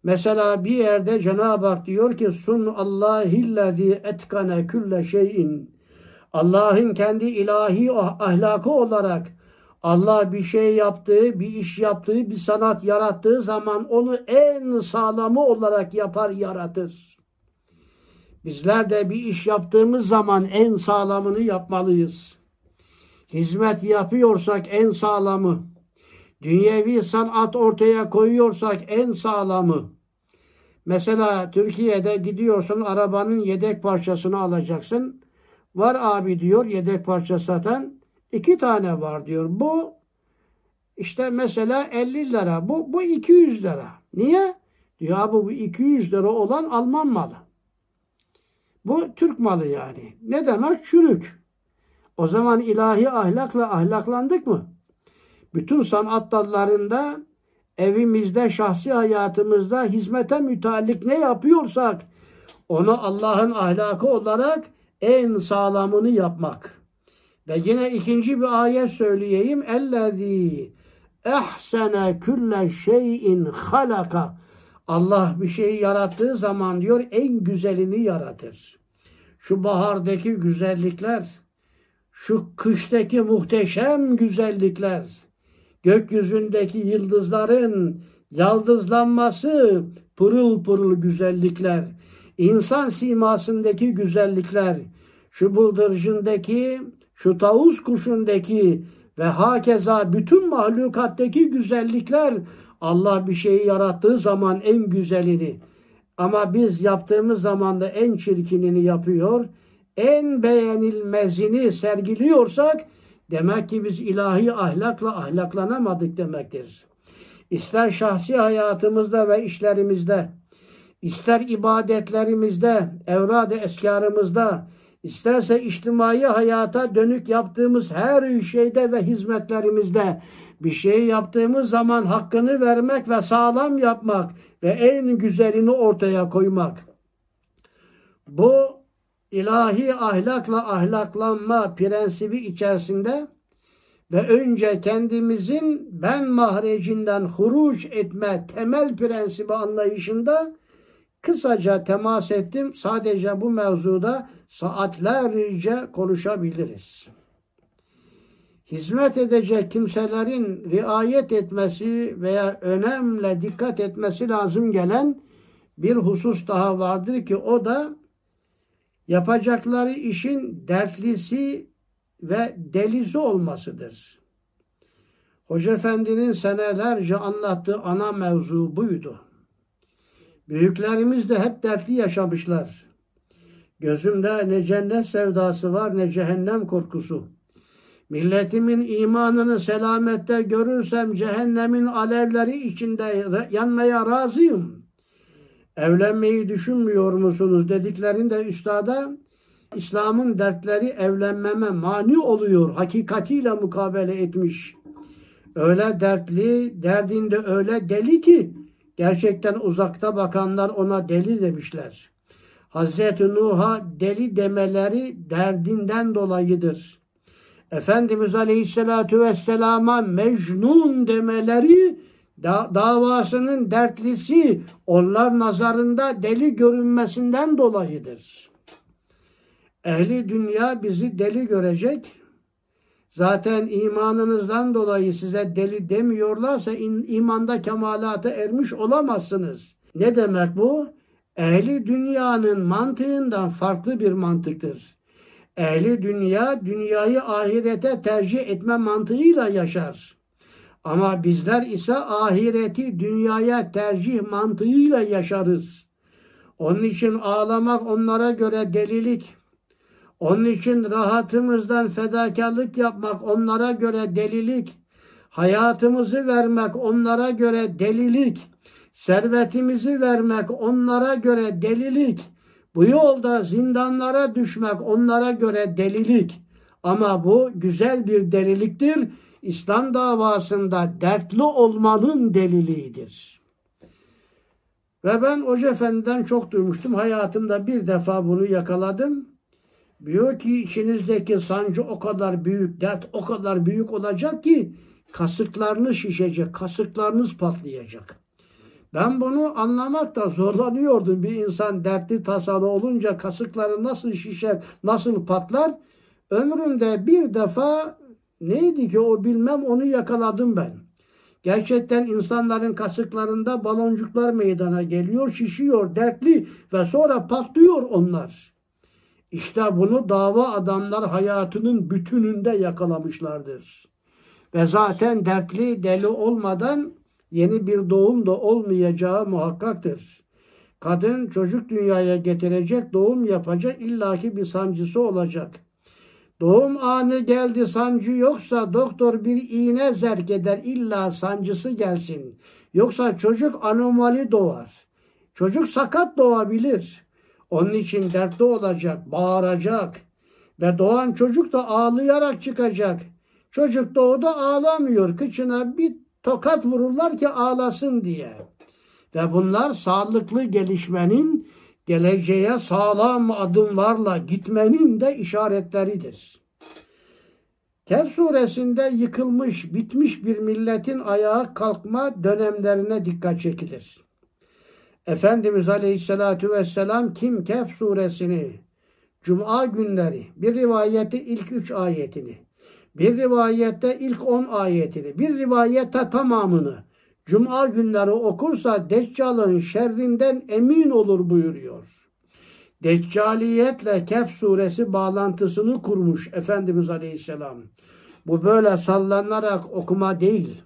mesela bir yerde Cenab-ı Hak diyor ki sun Allahillezî etkane külle şeyin. Allah'ın kendi ilahi ahlakı olarak Allah bir şey yaptığı, bir iş yaptığı, bir sanat yarattığı zaman onu en sağlamı olarak yapar, yaratır. Bizler de bir iş yaptığımız zaman en sağlamını yapmalıyız. Hizmet yapıyorsak en sağlamı, dünyevi sanat ortaya koyuyorsak en sağlamı. Mesela Türkiye'de gidiyorsun, arabanın yedek parçasını alacaksın. Var abi diyor, yedek parça satan. İki tane var diyor. Bu işte mesela elli lira. Bu, bu iki yüz lira. Niye? Diyor abi bu iki yüz lira olan Alman malı. Bu Türk malı yani. Ne demek? Çürük. O zaman ilahi ahlakla ahlaklandık mı? Bütün sanat dallarında, evimizde, şahsi hayatımızda hizmete müteallik ne yapıyorsak onu Allah'ın ahlakı olarak en sağlamını yapmak. Ve yine ikinci bir ayet söyleyeyim. Ellezî ehsene külle şeyin halaka. Allah bir şeyi yarattığı zaman diyor en güzelini yaratır. Şu bahardaki güzellikler, şu kıştaki muhteşem güzellikler, gökyüzündeki yıldızların yaldızlanması, pırıl pırıl güzellikler, İnsan simasındaki güzellikler, şu bıldırcındaki, şu tavus kuşundaki ve hakeza bütün mahlukattaki güzellikler, Allah bir şeyi yarattığı zaman en güzelini ama biz yaptığımız zaman da en çirkinini yapıyor, en beğenilmezini sergiliyorsak demek ki biz ilahi ahlakla ahlaklanamadık demektir. İster şahsi hayatımızda ve işlerimizde, ister ibadetlerimizde, evrad-ı eskarımızda, isterse içtimai hayata dönük yaptığımız her şeyde ve hizmetlerimizde bir şey yaptığımız zaman hakkını vermek ve sağlam yapmak ve en güzelini ortaya koymak. Bu ilahi ahlakla ahlaklanma prensibi içerisinde ve önce kendimizin ben mahrecinden huruç etme temel prensibi anlayışında kısaca temas ettim. Sadece bu mevzuda saatlerce konuşabiliriz. Hizmet edecek kimselerin riayet etmesi veya önemle dikkat etmesi lazım gelen bir husus daha vardır ki o da yapacakları işin dertlisi ve delisi olmasıdır. Hoca Efendi'nin senelerce anlattığı ana mevzu buydu. Büyüklerimiz de hep dertli yaşamışlar. Gözümde ne cennet sevdası var ne cehennem korkusu. Milletimin imanını selamette görürsem cehennemin alevleri içinde yanmaya razıyım. Evlenmeyi düşünmüyor musunuz dediklerinde üstada İslam'ın dertleri evlenmeme mani oluyor hakikatiyle mukabele etmiş. Öyle dertli, derdinde öyle deli ki gerçekten uzakta bakanlar ona deli demişler. Hazreti Nuh'a deli demeleri derdinden dolayıdır. Efendimiz Aleyhisselatü Vesselam'a mecnun demeleri da davasının dertlisi, onlar nazarında deli görünmesinden dolayıdır. Ehli dünya bizi deli görecek. Zaten imanınızdan dolayı size deli demiyorlarsa imanda kemalata ermiş olamazsınız. Ne demek bu? Ehli dünyanın mantığından farklı bir mantıktır. Ehli dünya, dünyayı ahirete tercih etme mantığıyla yaşar. Ama bizler ise ahireti dünyaya tercih mantığıyla yaşarız. Onun için ağlamak onlara göre delilik. Onun için rahatımızdan fedakarlık yapmak onlara göre delilik. Hayatımızı vermek onlara göre delilik. Servetimizi vermek onlara göre delilik. Bu yolda zindanlara düşmek onlara göre delilik. Ama bu güzel bir deliliktir. İslam davasında dertli olmanın deliliğidir. Ve ben Hoca Efendi'den çok duymuştum. Hayatımda bir defa bunu yakaladım. Diyor ki içinizdeki sancı o kadar büyük, dert o kadar büyük olacak ki kasıklarınız şişecek, kasıklarınız patlayacak. Ben bunu anlamakta zorlanıyordum. Bir insan dertli tasalı olunca kasıkları nasıl şişer, nasıl patlar? Ömrümde bir defa neydi ki o bilmem onu yakaladım ben. Gerçekten insanların kasıklarında baloncuklar meydana geliyor, şişiyor, dertli ve sonra patlıyor onlar. İşte bunu dava adamlar hayatının bütününde yakalamışlardır. Ve zaten dertli deli olmadan yeni bir doğum da olmayacağı muhakkaktır. Kadın çocuk dünyaya getirecek, doğum yapacak, illaki bir sancısı olacak. Doğum anı geldi, sancı yoksa doktor bir iğne zerk eder, illa sancısı gelsin. Yoksa çocuk anomali doğar. Çocuk sakat doğabilir. Onun için dertli olacak, bağıracak ve doğan çocuk da ağlayarak çıkacak. Çocuk doğuda ağlamıyor. Kıçına bir tokat vururlar ki ağlasın diye. Ve bunlar sağlıklı gelişmenin, geleceğe sağlam adımlarla gitmenin de işaretleridir. Kehf suresinde yıkılmış, bitmiş bir milletin ayağa kalkma dönemlerine dikkat çekilir. Efendimiz Aleyhisselatü Vesselam kim Kehf suresini, Cuma günleri, bir rivayette ilk üç ayetini, bir rivayette ilk on ayetini, bir rivayette tamamını Cuma günleri okursa Deccal'ın şerrinden emin olur buyuruyor. Deccaliyetle Kehf suresi bağlantısını kurmuş Efendimiz Aleyhisselam. Bu böyle sallanarak okuma değil.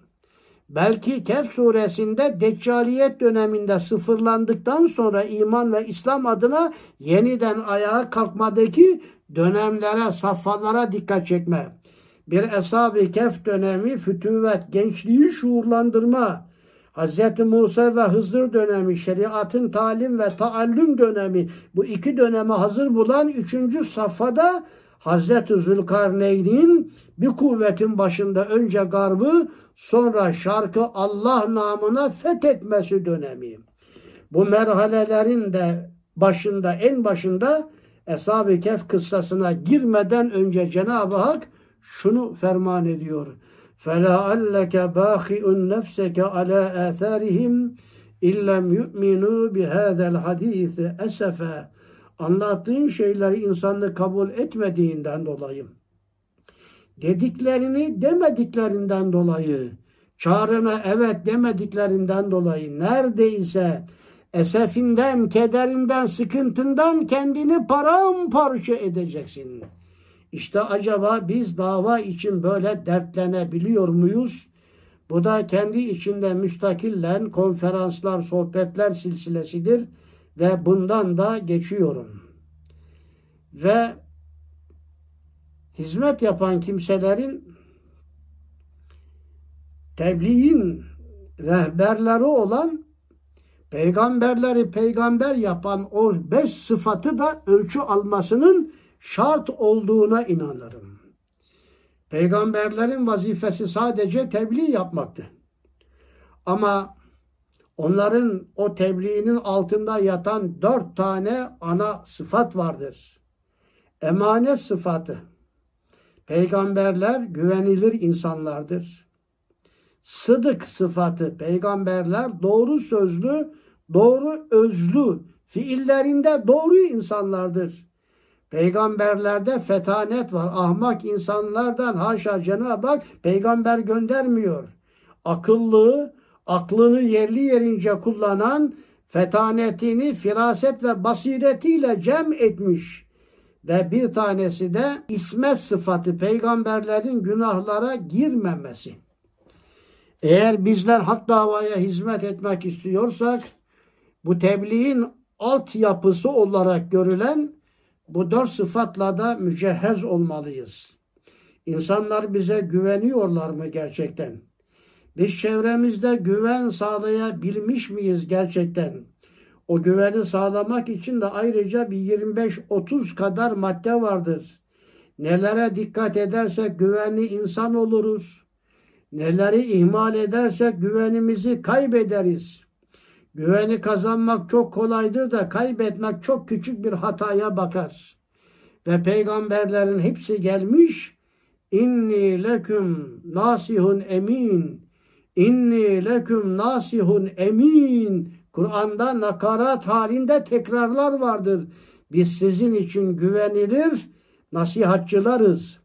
Belki Kehf suresinde Deccaliyet döneminde sıfırlandıktan sonra iman ve İslam adına yeniden ayağa kalkmadaki dönemlere, safhalara dikkat çekme. Bir Eshab-ı Kehf dönemi fütüvet, gençliği şuurlandırma. Hz. Musa ve Hızır dönemi, şeriatın talim ve taallüm dönemi, bu iki döneme hazır bulan üçüncü safhada Hz. Zülkarneyn'in bir kuvvetin başında önce garbı sonra şarkı Allah namına fethetmesi dönemi. Bu merhalelerin de başında, en başında Eshab-ı Kehf kıssasına girmeden önce Cenab-ı Hak şunu ferman ediyor. فَلَعَلَّكَ بَاخِئُ النَّفْسَكَ عَلَى آثَارِهِمْ اِلَّمْ يُؤْمِنُوا بِهَذَا الْحَد۪يثِ اَسَفَا. Anlattığın şeyleri insanlık kabul etmediğinden dolayı, dediklerini demediklerinden dolayı, çağrına evet demediklerinden dolayı neredeyse esefinden, kederinden, sıkıntından kendini paramparça edeceksin. İşte acaba biz dava için böyle dertlenebiliyor muyuz? Bu da kendi içinde müstakillen konferanslar, sohbetler silsilesidir ve bundan da geçiyorum. Ve hizmet yapan kimselerin, tebliğin rehberleri olan, peygamberleri peygamber yapan o beş sıfatı da ölçü almasının şart olduğuna inanırım. Peygamberlerin vazifesi sadece tebliğ yapmaktı. Ama onların o tebliğinin altında yatan dört tane ana sıfat vardır. Emanet sıfatı. Peygamberler güvenilir insanlardır. Sıdık sıfatı. Peygamberler doğru sözlü, doğru özlü, fiillerinde doğru insanlardır. Peygamberlerde fetanet var. Ahmak insanlardan haşa Cenab-ı Hak peygamber göndermiyor. Akıllı, aklını yerli yerince kullanan, fetanetini firaset ve basiretiyle cem etmiş. Ve bir tanesi de ismet sıfatı, peygamberlerin günahlara girmemesi. Eğer bizler hak davaya hizmet etmek istiyorsak, bu tebliğin altyapısı olarak görülen bu dört sıfatla da mücehhez olmalıyız. İnsanlar bize güveniyorlar mı gerçekten? Biz çevremizde güven sağlayabilmiş miyiz gerçekten? O güveni sağlamak için de ayrıca bir yirmi beş otuz kadar madde vardır. Nelere dikkat edersek güvenli insan oluruz. Neleri ihmal edersek güvenimizi kaybederiz. Güveni kazanmak çok kolaydır da kaybetmek çok küçük bir hataya bakar. Ve peygamberlerin hepsi gelmiş. İnni leküm nasihun emin. İnni leküm nasihun emin. Kur'an'da nakarat halinde tekrarlar vardır. Biz sizin için güvenilir nasihatçılarız.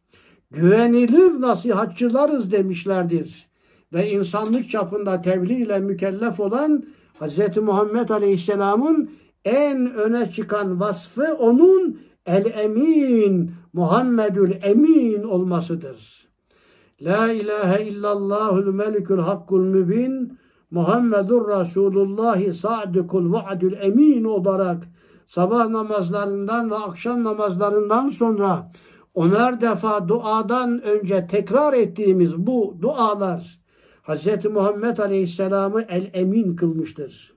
Güvenilir nasihatçılarız demişlerdir. Ve insanlık çapında tebliğ ile mükellef olan Hz. Muhammed Aleyhisselam'ın en öne çıkan vasfı onun el-emin, Muhammedül Emin olmasıdır. La ilahe illallahul melikul hakkul mübin, Muhammedur Resulullah sadikul vaadül emin olarak sabah namazlarından ve akşam namazlarından sonra onar defa duadan önce tekrar ettiğimiz bu dualar Hz. Muhammed Aleyhisselam'ı el-emin kılmıştır.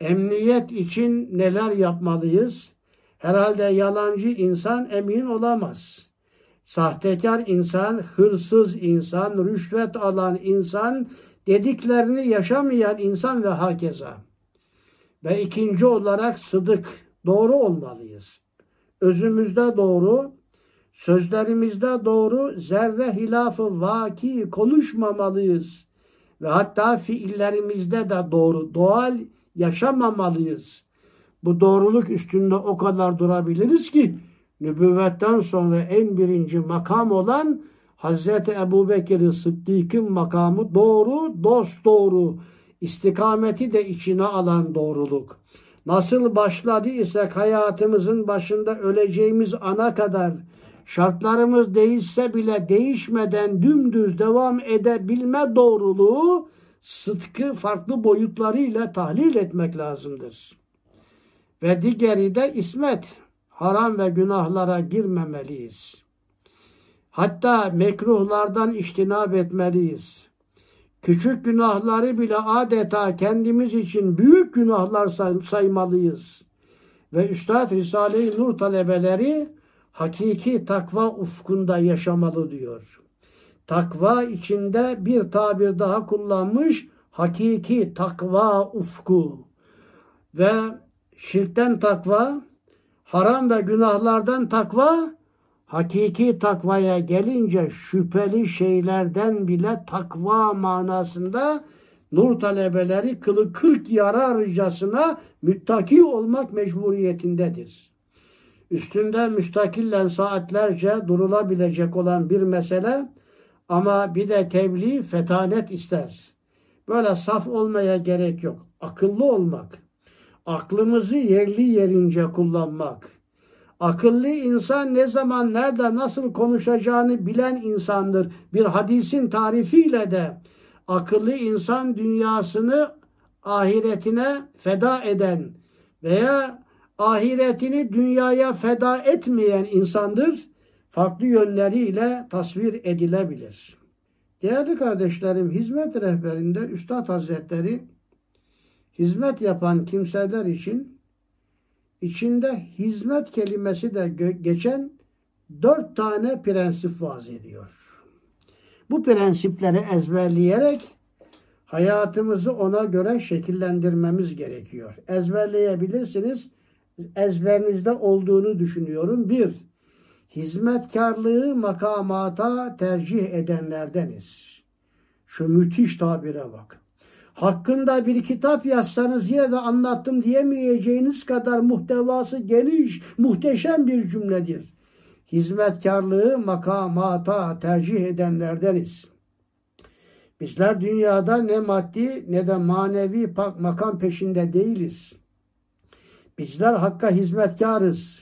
Emniyet için neler yapmalıyız? Herhalde yalancı insan emin olamaz. Sahtekar insan, hırsız insan, rüşvet alan insan, dediklerini yaşamayan insan ve hakeza. Ve ikinci olarak sıdık, doğru olmalıyız. Özümüzde doğru, sözlerimizde doğru, zerre hilafı vaki konuşmamalıyız. Ve hatta fiillerimizde de doğru, doğal yaşamamalıyız. Bu doğruluk üstünde o kadar durabiliriz ki, nübüvvetten sonra en birinci makam olan Hz. Ebu Bekir Sıddık'ın makamı doğru, dost doğru, istikameti de içine alan doğruluk. Nasıl başladı ise hayatımızın başında öleceğimiz ana kadar şartlarımız değişse bile değişmeden dümdüz devam edebilme doğruluğu sıdkı farklı boyutlarıyla tahlil etmek lazımdır. Ve diğeri de ismet, haram ve günahlara girmemeliyiz. Hatta mekruhlardan içtinab etmeliyiz. Küçük günahları bile adeta kendimiz için büyük günahlar say saymalıyız. Ve Üstad Risale-i Nur talebeleri hakiki takva ufkunda yaşamalı diyor. Takva içinde bir tabir daha kullanmış, hakiki takva ufku. Ve şirkten takva, haram ve günahlardan takva, hakiki takvaya gelince şüpheli şeylerden bile takva manasında nur talebeleri kılı kırk yararcasına müttaki olmak mecburiyetindedir. Üstünde müstakilen saatlerce durulabilecek olan bir mesele ama bir de tebliğ fetanet ister. Böyle saf olmaya gerek yok. Akıllı olmak, aklımızı yerli yerince kullanmak. Akıllı insan ne zaman, nerede, nasıl konuşacağını bilen insandır. Bir hadisin tarifiyle de akıllı insan dünyasını ahiretine feda eden veya ahiretini dünyaya feda etmeyen insandır. Farklı yönleriyle tasvir edilebilir. Değerli kardeşlerim, hizmet rehberinde Üstad Hazretleri hizmet yapan kimseler için İçinde hizmet kelimesi de geçen dört tane prensip vaz ediyor. Bu prensipleri ezberleyerek hayatımızı ona göre şekillendirmemiz gerekiyor. Ezberleyebilirsiniz. Ezberinizde olduğunu düşünüyorum. Bir, hizmetkarlığı makamata tercih edenlerdeniz. Şu müthiş tabire bak. Hakkında bir kitap yazsanız yine de anlattım diyemeyeceğiniz kadar muhtevası geniş, muhteşem bir cümledir. Hizmetkarlığı makamata tercih edenlerdeniz. Bizler dünyada ne maddi ne de manevi makam peşinde değiliz. Bizler Hakk'a hizmetkarız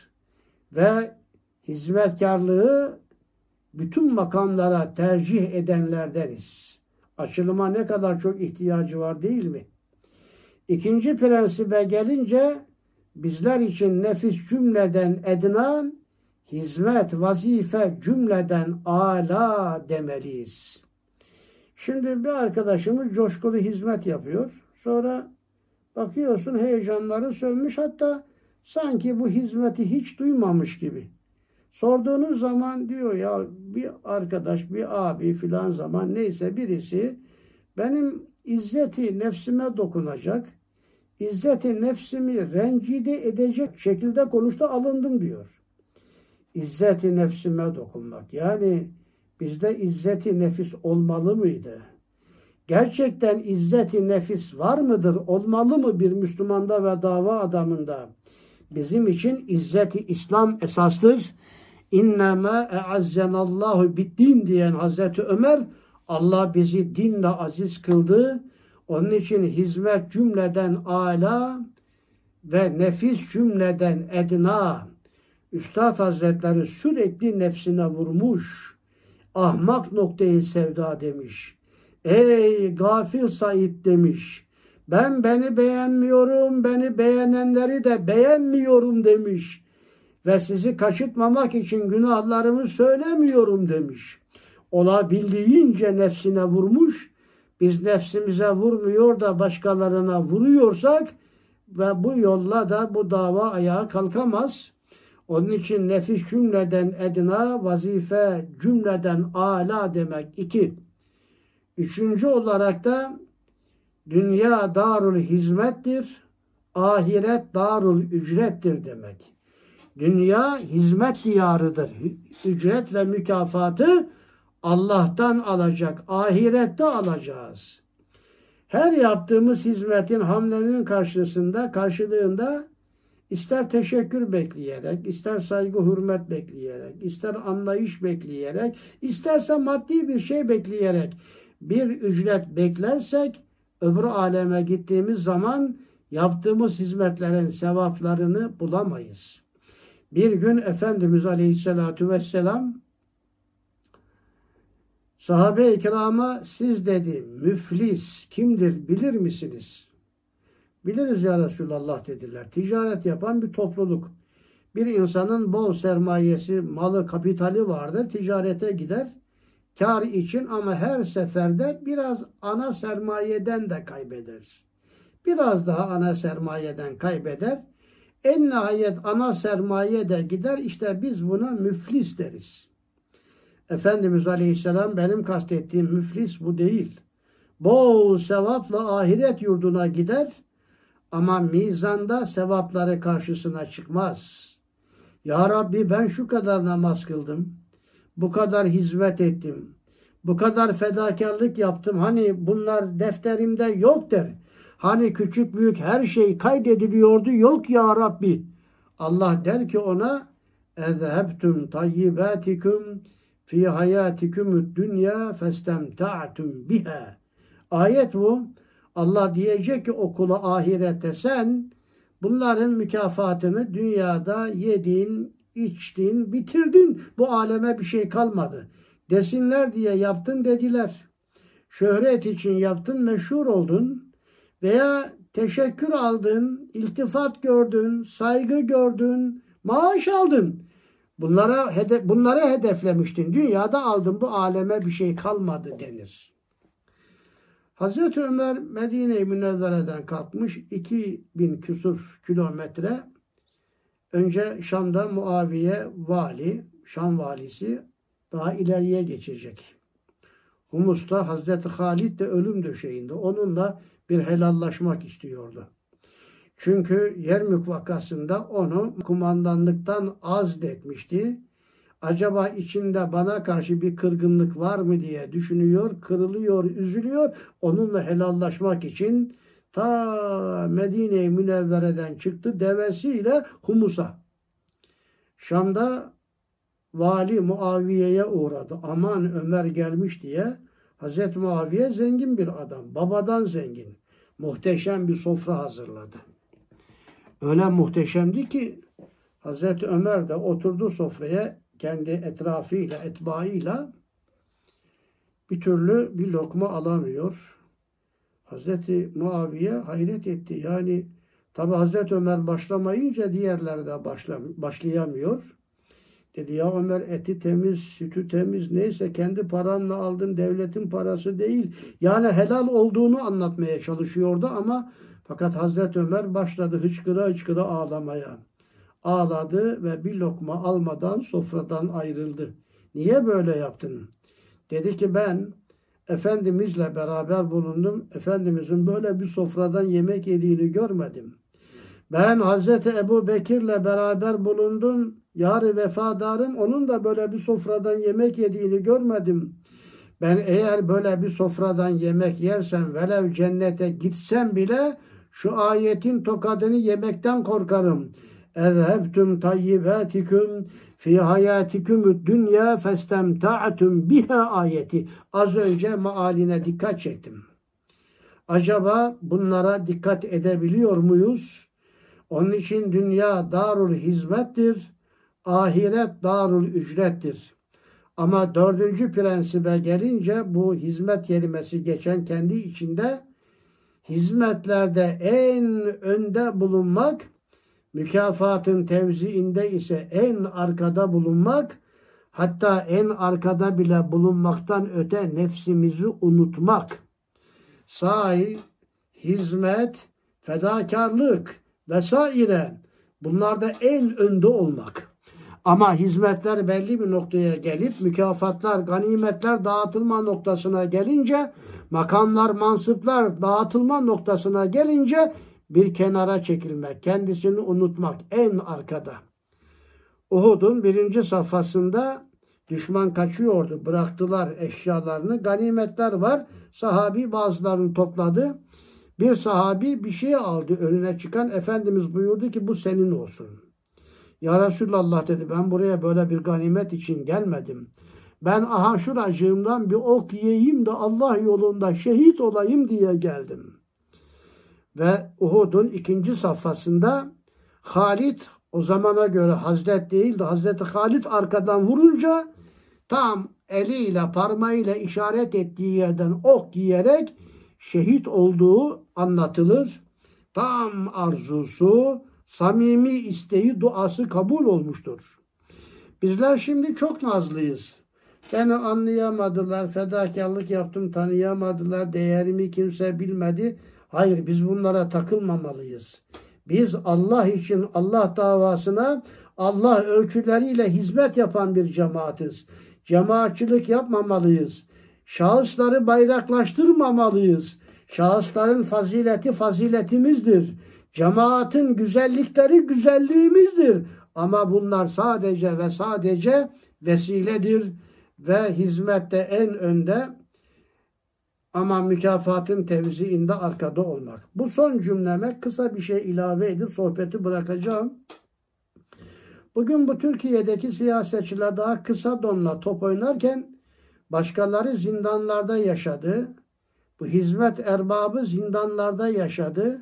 ve hizmetkarlığı bütün makamlara tercih edenlerdeniz. Açılıma ne kadar çok ihtiyacı var değil mi? İkinci prensibe gelince bizler için nefis cümleden edinen, hizmet, vazife cümleden âlâ demeliyiz. Şimdi bir arkadaşımız coşkulu hizmet yapıyor. Sonra bakıyorsun heyecanları sönmüş, hatta sanki bu hizmeti hiç duymamış gibi. Sorduğunuz zaman diyor ya bir arkadaş, bir abi filan zaman neyse birisi benim izzeti nefsime dokunacak, izzeti nefsimi rencide edecek şekilde konuştu, alındım diyor. İzzeti nefsime dokunmak. Yani bizde izzeti nefis olmalı mıydı? Gerçekten izzeti nefis var mıdır? Olmalı mı bir Müslümanda ve dava adamında? Bizim için izzeti İslam esastır. İnnemâ e'azzenallâhu biddin diyen Hazreti Ömer, Allah bizi dinle aziz kıldı. Onun için hizmet cümleden âlâ ve nefis cümleden edna. Üstad Hazretleri sürekli nefsine vurmuş. Ahmak noktayı sevda demiş. Ey gafil Said demiş. Ben beni beğenmiyorum, beni beğenenleri de beğenmiyorum demiş. Ve sizi kaçırtmamak için günahlarımı söylemiyorum demiş. Olabildiğince nefsine vurmuş. Biz nefsimize vurmuyor da başkalarına vuruyorsak ve bu yolla da bu dava ayağa kalkamaz. Onun için nefis cümleden edna, vazife cümleden âlâ demek. İki. Üçüncü olarak da dünya darul hizmettir, ahiret darul ücrettir demek. Dünya hizmet diyarıdır. Ücret ve mükafatı Allah'tan alacak. Ahirette alacağız. Her yaptığımız hizmetin, hamlenin karşısında, karşılığında ister teşekkür bekleyerek, ister saygı, hürmet bekleyerek, ister anlayış bekleyerek, isterse maddi bir şey bekleyerek bir ücret beklersek öbür aleme gittiğimiz zaman yaptığımız hizmetlerin sevaplarını bulamayız. Bir gün Efendimiz Aleyhisselatü Vesselam sahabe-i kirama siz dedi müflis kimdir bilir misiniz? Biliriz ya Resulallah dediler. Ticaret yapan bir topluluk. Bir insanın bol sermayesi, malı, kapitali vardır. Ticarete gider. Kar için ama her seferde biraz ana sermayeden de kaybeder. Biraz daha ana sermayeden kaybeder. En nihayet ana sermaye de gider. İşte biz buna müflis deriz. Efendimiz Aleyhisselam benim kastettiğim müflis bu değil. Bol sevapla ahiret yurduna gider ama mizanda sevapları karşısına çıkmaz. Ya Rabbi ben şu kadar namaz kıldım, bu kadar hizmet ettim, bu kadar fedakarlık yaptım. Hani bunlar defterimde yok der. Hani küçük büyük her şey kaydediliyordu, yok ya Rabbi. Allah der ki ona اَذْهَبْتُمْ طَيِّبَاتِكُمْ فِي حَيَاتِكُمُ الدُّنْيَا فَاسْتَمْتَعْتُمْ بِهَا. Ayet bu. Allah diyecek ki o kula ahirette sen bunların mükafatını dünyada yedin, içtin, bitirdin. Bu aleme bir şey kalmadı. Desinler diye yaptın dediler. Şöhret için yaptın, meşhur oldun. Veya teşekkür aldın, iltifat gördün, saygı gördün, maaş aldın. Bunlara, hedef, bunlara hedeflemiştin. Dünyada aldın, bu aleme bir şey kalmadı denir. Hazreti Ömer Medine-i Münevvere'den kalkmış iki bin küsur kilometre. Önce Şam'da Muaviye vali, Şam valisi daha ileriye geçecek. Humus'ta Hazreti Halid de ölüm döşeğinde. Onunla bir helallaşmak istiyordu. Çünkü Yermük vakasında onu kumandanlıktan azletmişti. Acaba içinde bana karşı bir kırgınlık var mı diye düşünüyor, kırılıyor, üzülüyor. Onunla helallaşmak için ta Medine-i Münevvere'den çıktı devesiyle Humus'a. Şam'da vali Muaviye'ye uğradı. Aman Ömer gelmiş diye. Hazreti Muaviye zengin bir adam. Babadan zengin. Muhteşem bir sofra hazırladı. Öyle muhteşemdi ki Hazreti Ömer de oturdu sofraya. Kendi etrafıyla, etbaıyla bir türlü bir lokma alamıyor. Hazreti Muaviye hayret etti. Yani tabi Hazreti Ömer başlamayınca diğerleri de başla, başlayamıyor. Dedi ya Ömer eti temiz, sütü temiz neyse kendi paramla aldım devletin parası değil. Yani helal olduğunu anlatmaya çalışıyordu ama fakat Hazreti Ömer başladı hıçkıra hıçkıra ağlamaya. Ağladı ve bir lokma almadan sofradan ayrıldı. Niye böyle yaptın? Dedi ki ben Efendimizle beraber bulundum. Efendimizin böyle bir sofradan yemek yediğini görmedim. Ben Hazreti Ebu Bekir'le beraber bulundum. Yar-ı vefadarım onun da böyle bir sofradan yemek yediğini görmedim. Ben eğer böyle bir sofradan yemek yersem velev cennete gitsem bile şu ayetin tokadını yemekten korkarım. اَذْهَبْتُمْ طَيِّبَاتِكُمْ فِي حَيَاتِكُمُ الدُّنْيَا فَاسْتَمْتَعْتُمْ بِهَا ayeti. Az önce mealine dikkat çektim. Acaba bunlara dikkat edebiliyor muyuz? Onun için dünya darul hizmettir, ahiret darul ücrettir. Ama dördüncü prensibe gelince bu hizmet kelimesi geçen kendi içinde hizmetlerde en önde bulunmak, mükafatın tevziinde ise en arkada bulunmak, hatta en arkada bile bulunmaktan öte nefsimizi unutmak. Sahi, hizmet, fedakarlık vesaire bunlarda en önde olmak. Ama hizmetler belli bir noktaya gelip mükafatlar, ganimetler dağıtılma noktasına gelince, makamlar, mansıplar dağıtılma noktasına gelince bir kenara çekilmek, kendisini unutmak en arkada. Uhud'un birinci safhasında düşman kaçıyordu. Bıraktılar eşyalarını. Ganimetler var. Sahabi bazılarını topladı. Bir sahabi bir şey aldı önüne çıkan. Efendimiz buyurdu ki bu senin olsun. Ya Resulallah dedi ben buraya böyle bir ganimet için gelmedim. Ben aha şuracığımdan bir ok yiyeyim de Allah yolunda şehit olayım diye geldim. ve Uhud'un ikinci safhasında Halid, o zamana göre Hazret değildi, Hazreti Halid arkadan vurunca tam eliyle, parmağıyla işaret ettiği yerden ok yiyerek şehit olduğu anlatılır. Tam arzusu, samimi isteği, duası kabul olmuştur. Bizler şimdi çok nazlıyız. Beni anlayamadılar, fedakarlık yaptım, tanıyamadılar, değerimi kimse bilmedi. Hayır, biz bunlara takılmamalıyız. Biz Allah için, Allah davasına, Allah ölçüleriyle hizmet yapan bir cemaatiz. Cemaatçılık yapmamalıyız. Şahısları bayraklaştırmamalıyız. Şahısların fazileti faziletimizdir. Cemaatin güzellikleri güzelliğimizdir. Ama bunlar sadece ve sadece vesiledir ve hizmette en önde ama mükafatın tevziinde arkada olmak. Bu son cümleme kısa bir şey ilave edip sohbeti bırakacağım. Bugün bu Türkiye'deki siyasetçiler daha kısa donla top oynarken başkaları zindanlarda yaşadı. Bu hizmet erbabı zindanlarda yaşadı.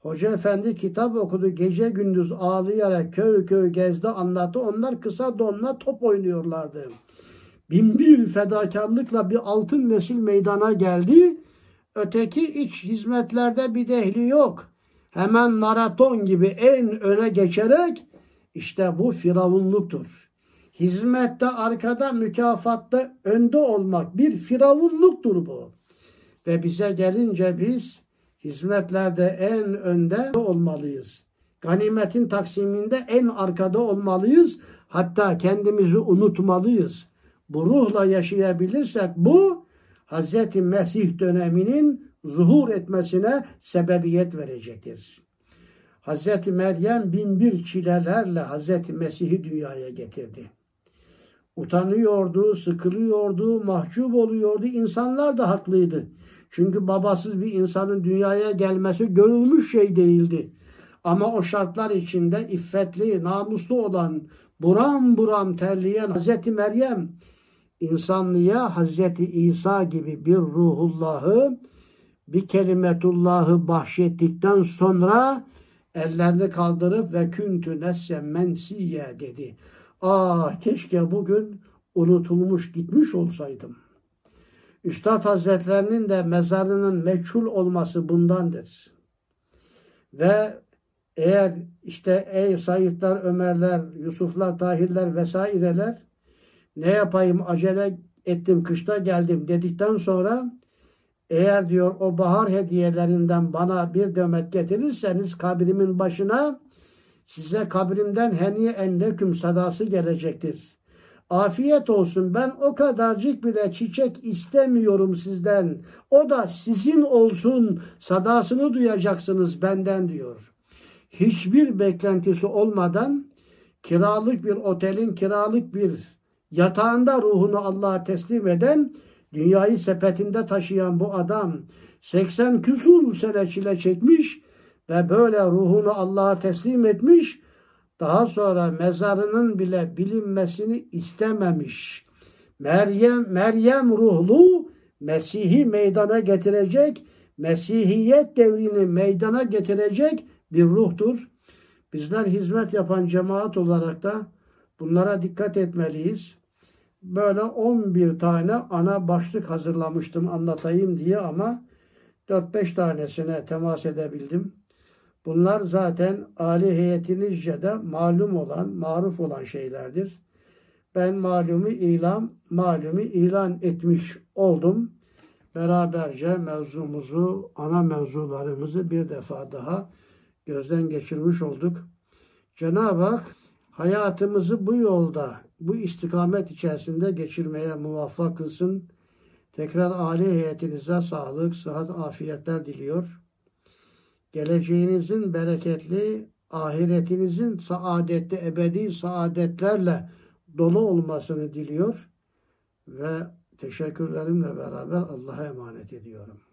Hoca efendi kitap okudu, gece gündüz ağlayarak köy köy gezdi, anlattı. Onlar kısa donla top oynuyorlardı. Binbir fedakarlıkla bir altın nesil meydana geldi. Öteki iç hizmetlerde bir dehli yok. Hemen maraton gibi en öne geçerek, işte bu firavunluktur. Hizmette arkada, mükafatta önde olmak bir firavunluktur bu. Ve bize gelince biz hizmetlerde en önde olmalıyız. Ganimetin taksiminde en arkada olmalıyız. Hatta kendimizi unutmalıyız. Bu ruhla yaşayabilirsek bu Hz. Mesih döneminin zuhur etmesine sebebiyet verecektir. Hz. Meryem bin bir çilelerle Hz. Mesih'i dünyaya getirdi. Utanıyordu, sıkılıyordu, mahcup oluyordu. İnsanlar da haklıydı. Çünkü babasız bir insanın dünyaya gelmesi görülmüş şey değildi. Ama o şartlar içinde iffetli, namuslu olan, buram buram terleyen Hz. Meryem, insanlığa Hz. İsa gibi bir ruhullahı, bir kelimetullahı bahşettikten sonra ellerini kaldırıp ve küntü nefsen mensiye dedi. Ah, keşke bugün unutulmuş gitmiş olsaydım. Üstad Hazretlerinin de mezarının meçhul olması bundandır. Ve eğer işte ey Saidler, Ömerler, Yusuflar, Tahirler vesaireler ne yapayım acele ettim kışta geldim dedikten sonra eğer diyor o bahar hediyelerinden bana bir demet getirirseniz kabrimin başına size kabrimden heniyen leküm sadası gelecektir. Afiyet olsun, ben o kadarcık bile çiçek istemiyorum sizden. O da sizin olsun, sadasını duyacaksınız benden diyor. Hiçbir beklentisi olmadan kiralık bir otelin kiralık bir yatağında ruhunu Allah'a teslim eden, dünyayı sepetinde taşıyan bu adam seksen küsur sene çile çekmiş ve böyle ruhunu Allah'a teslim etmiş, daha sonra mezarının bile bilinmesini istememiş. Meryem, Meryem ruhlu Mesih'i meydana getirecek, Mesihiyet devrini meydana getirecek bir ruhtur. Bizler hizmet yapan cemaat olarak da bunlara dikkat etmeliyiz. Böyle on bir tane ana başlık hazırlamıştım anlatayım diye ama dört beş tanesine temas edebildim. Bunlar zaten âli heyetinizce de malum olan, maruf olan şeylerdir. Ben malumu ilan, malumu ilan etmiş oldum. Beraberce mevzumuzu, ana mevzularımızı bir defa daha gözden geçirmiş olduk. Cenab-ı Hak hayatımızı bu yolda, bu istikamet içerisinde geçirmeye muvaffak kılsın. Tekrar âli heyetinize sağlık, sıhhat, afiyetler diliyor. Geleceğinizin bereketli, ahiretinizin saadetli, ebedi saadetlerle dolu olmasını diliyor ve teşekkürlerimle beraber Allah'a emanet ediyorum.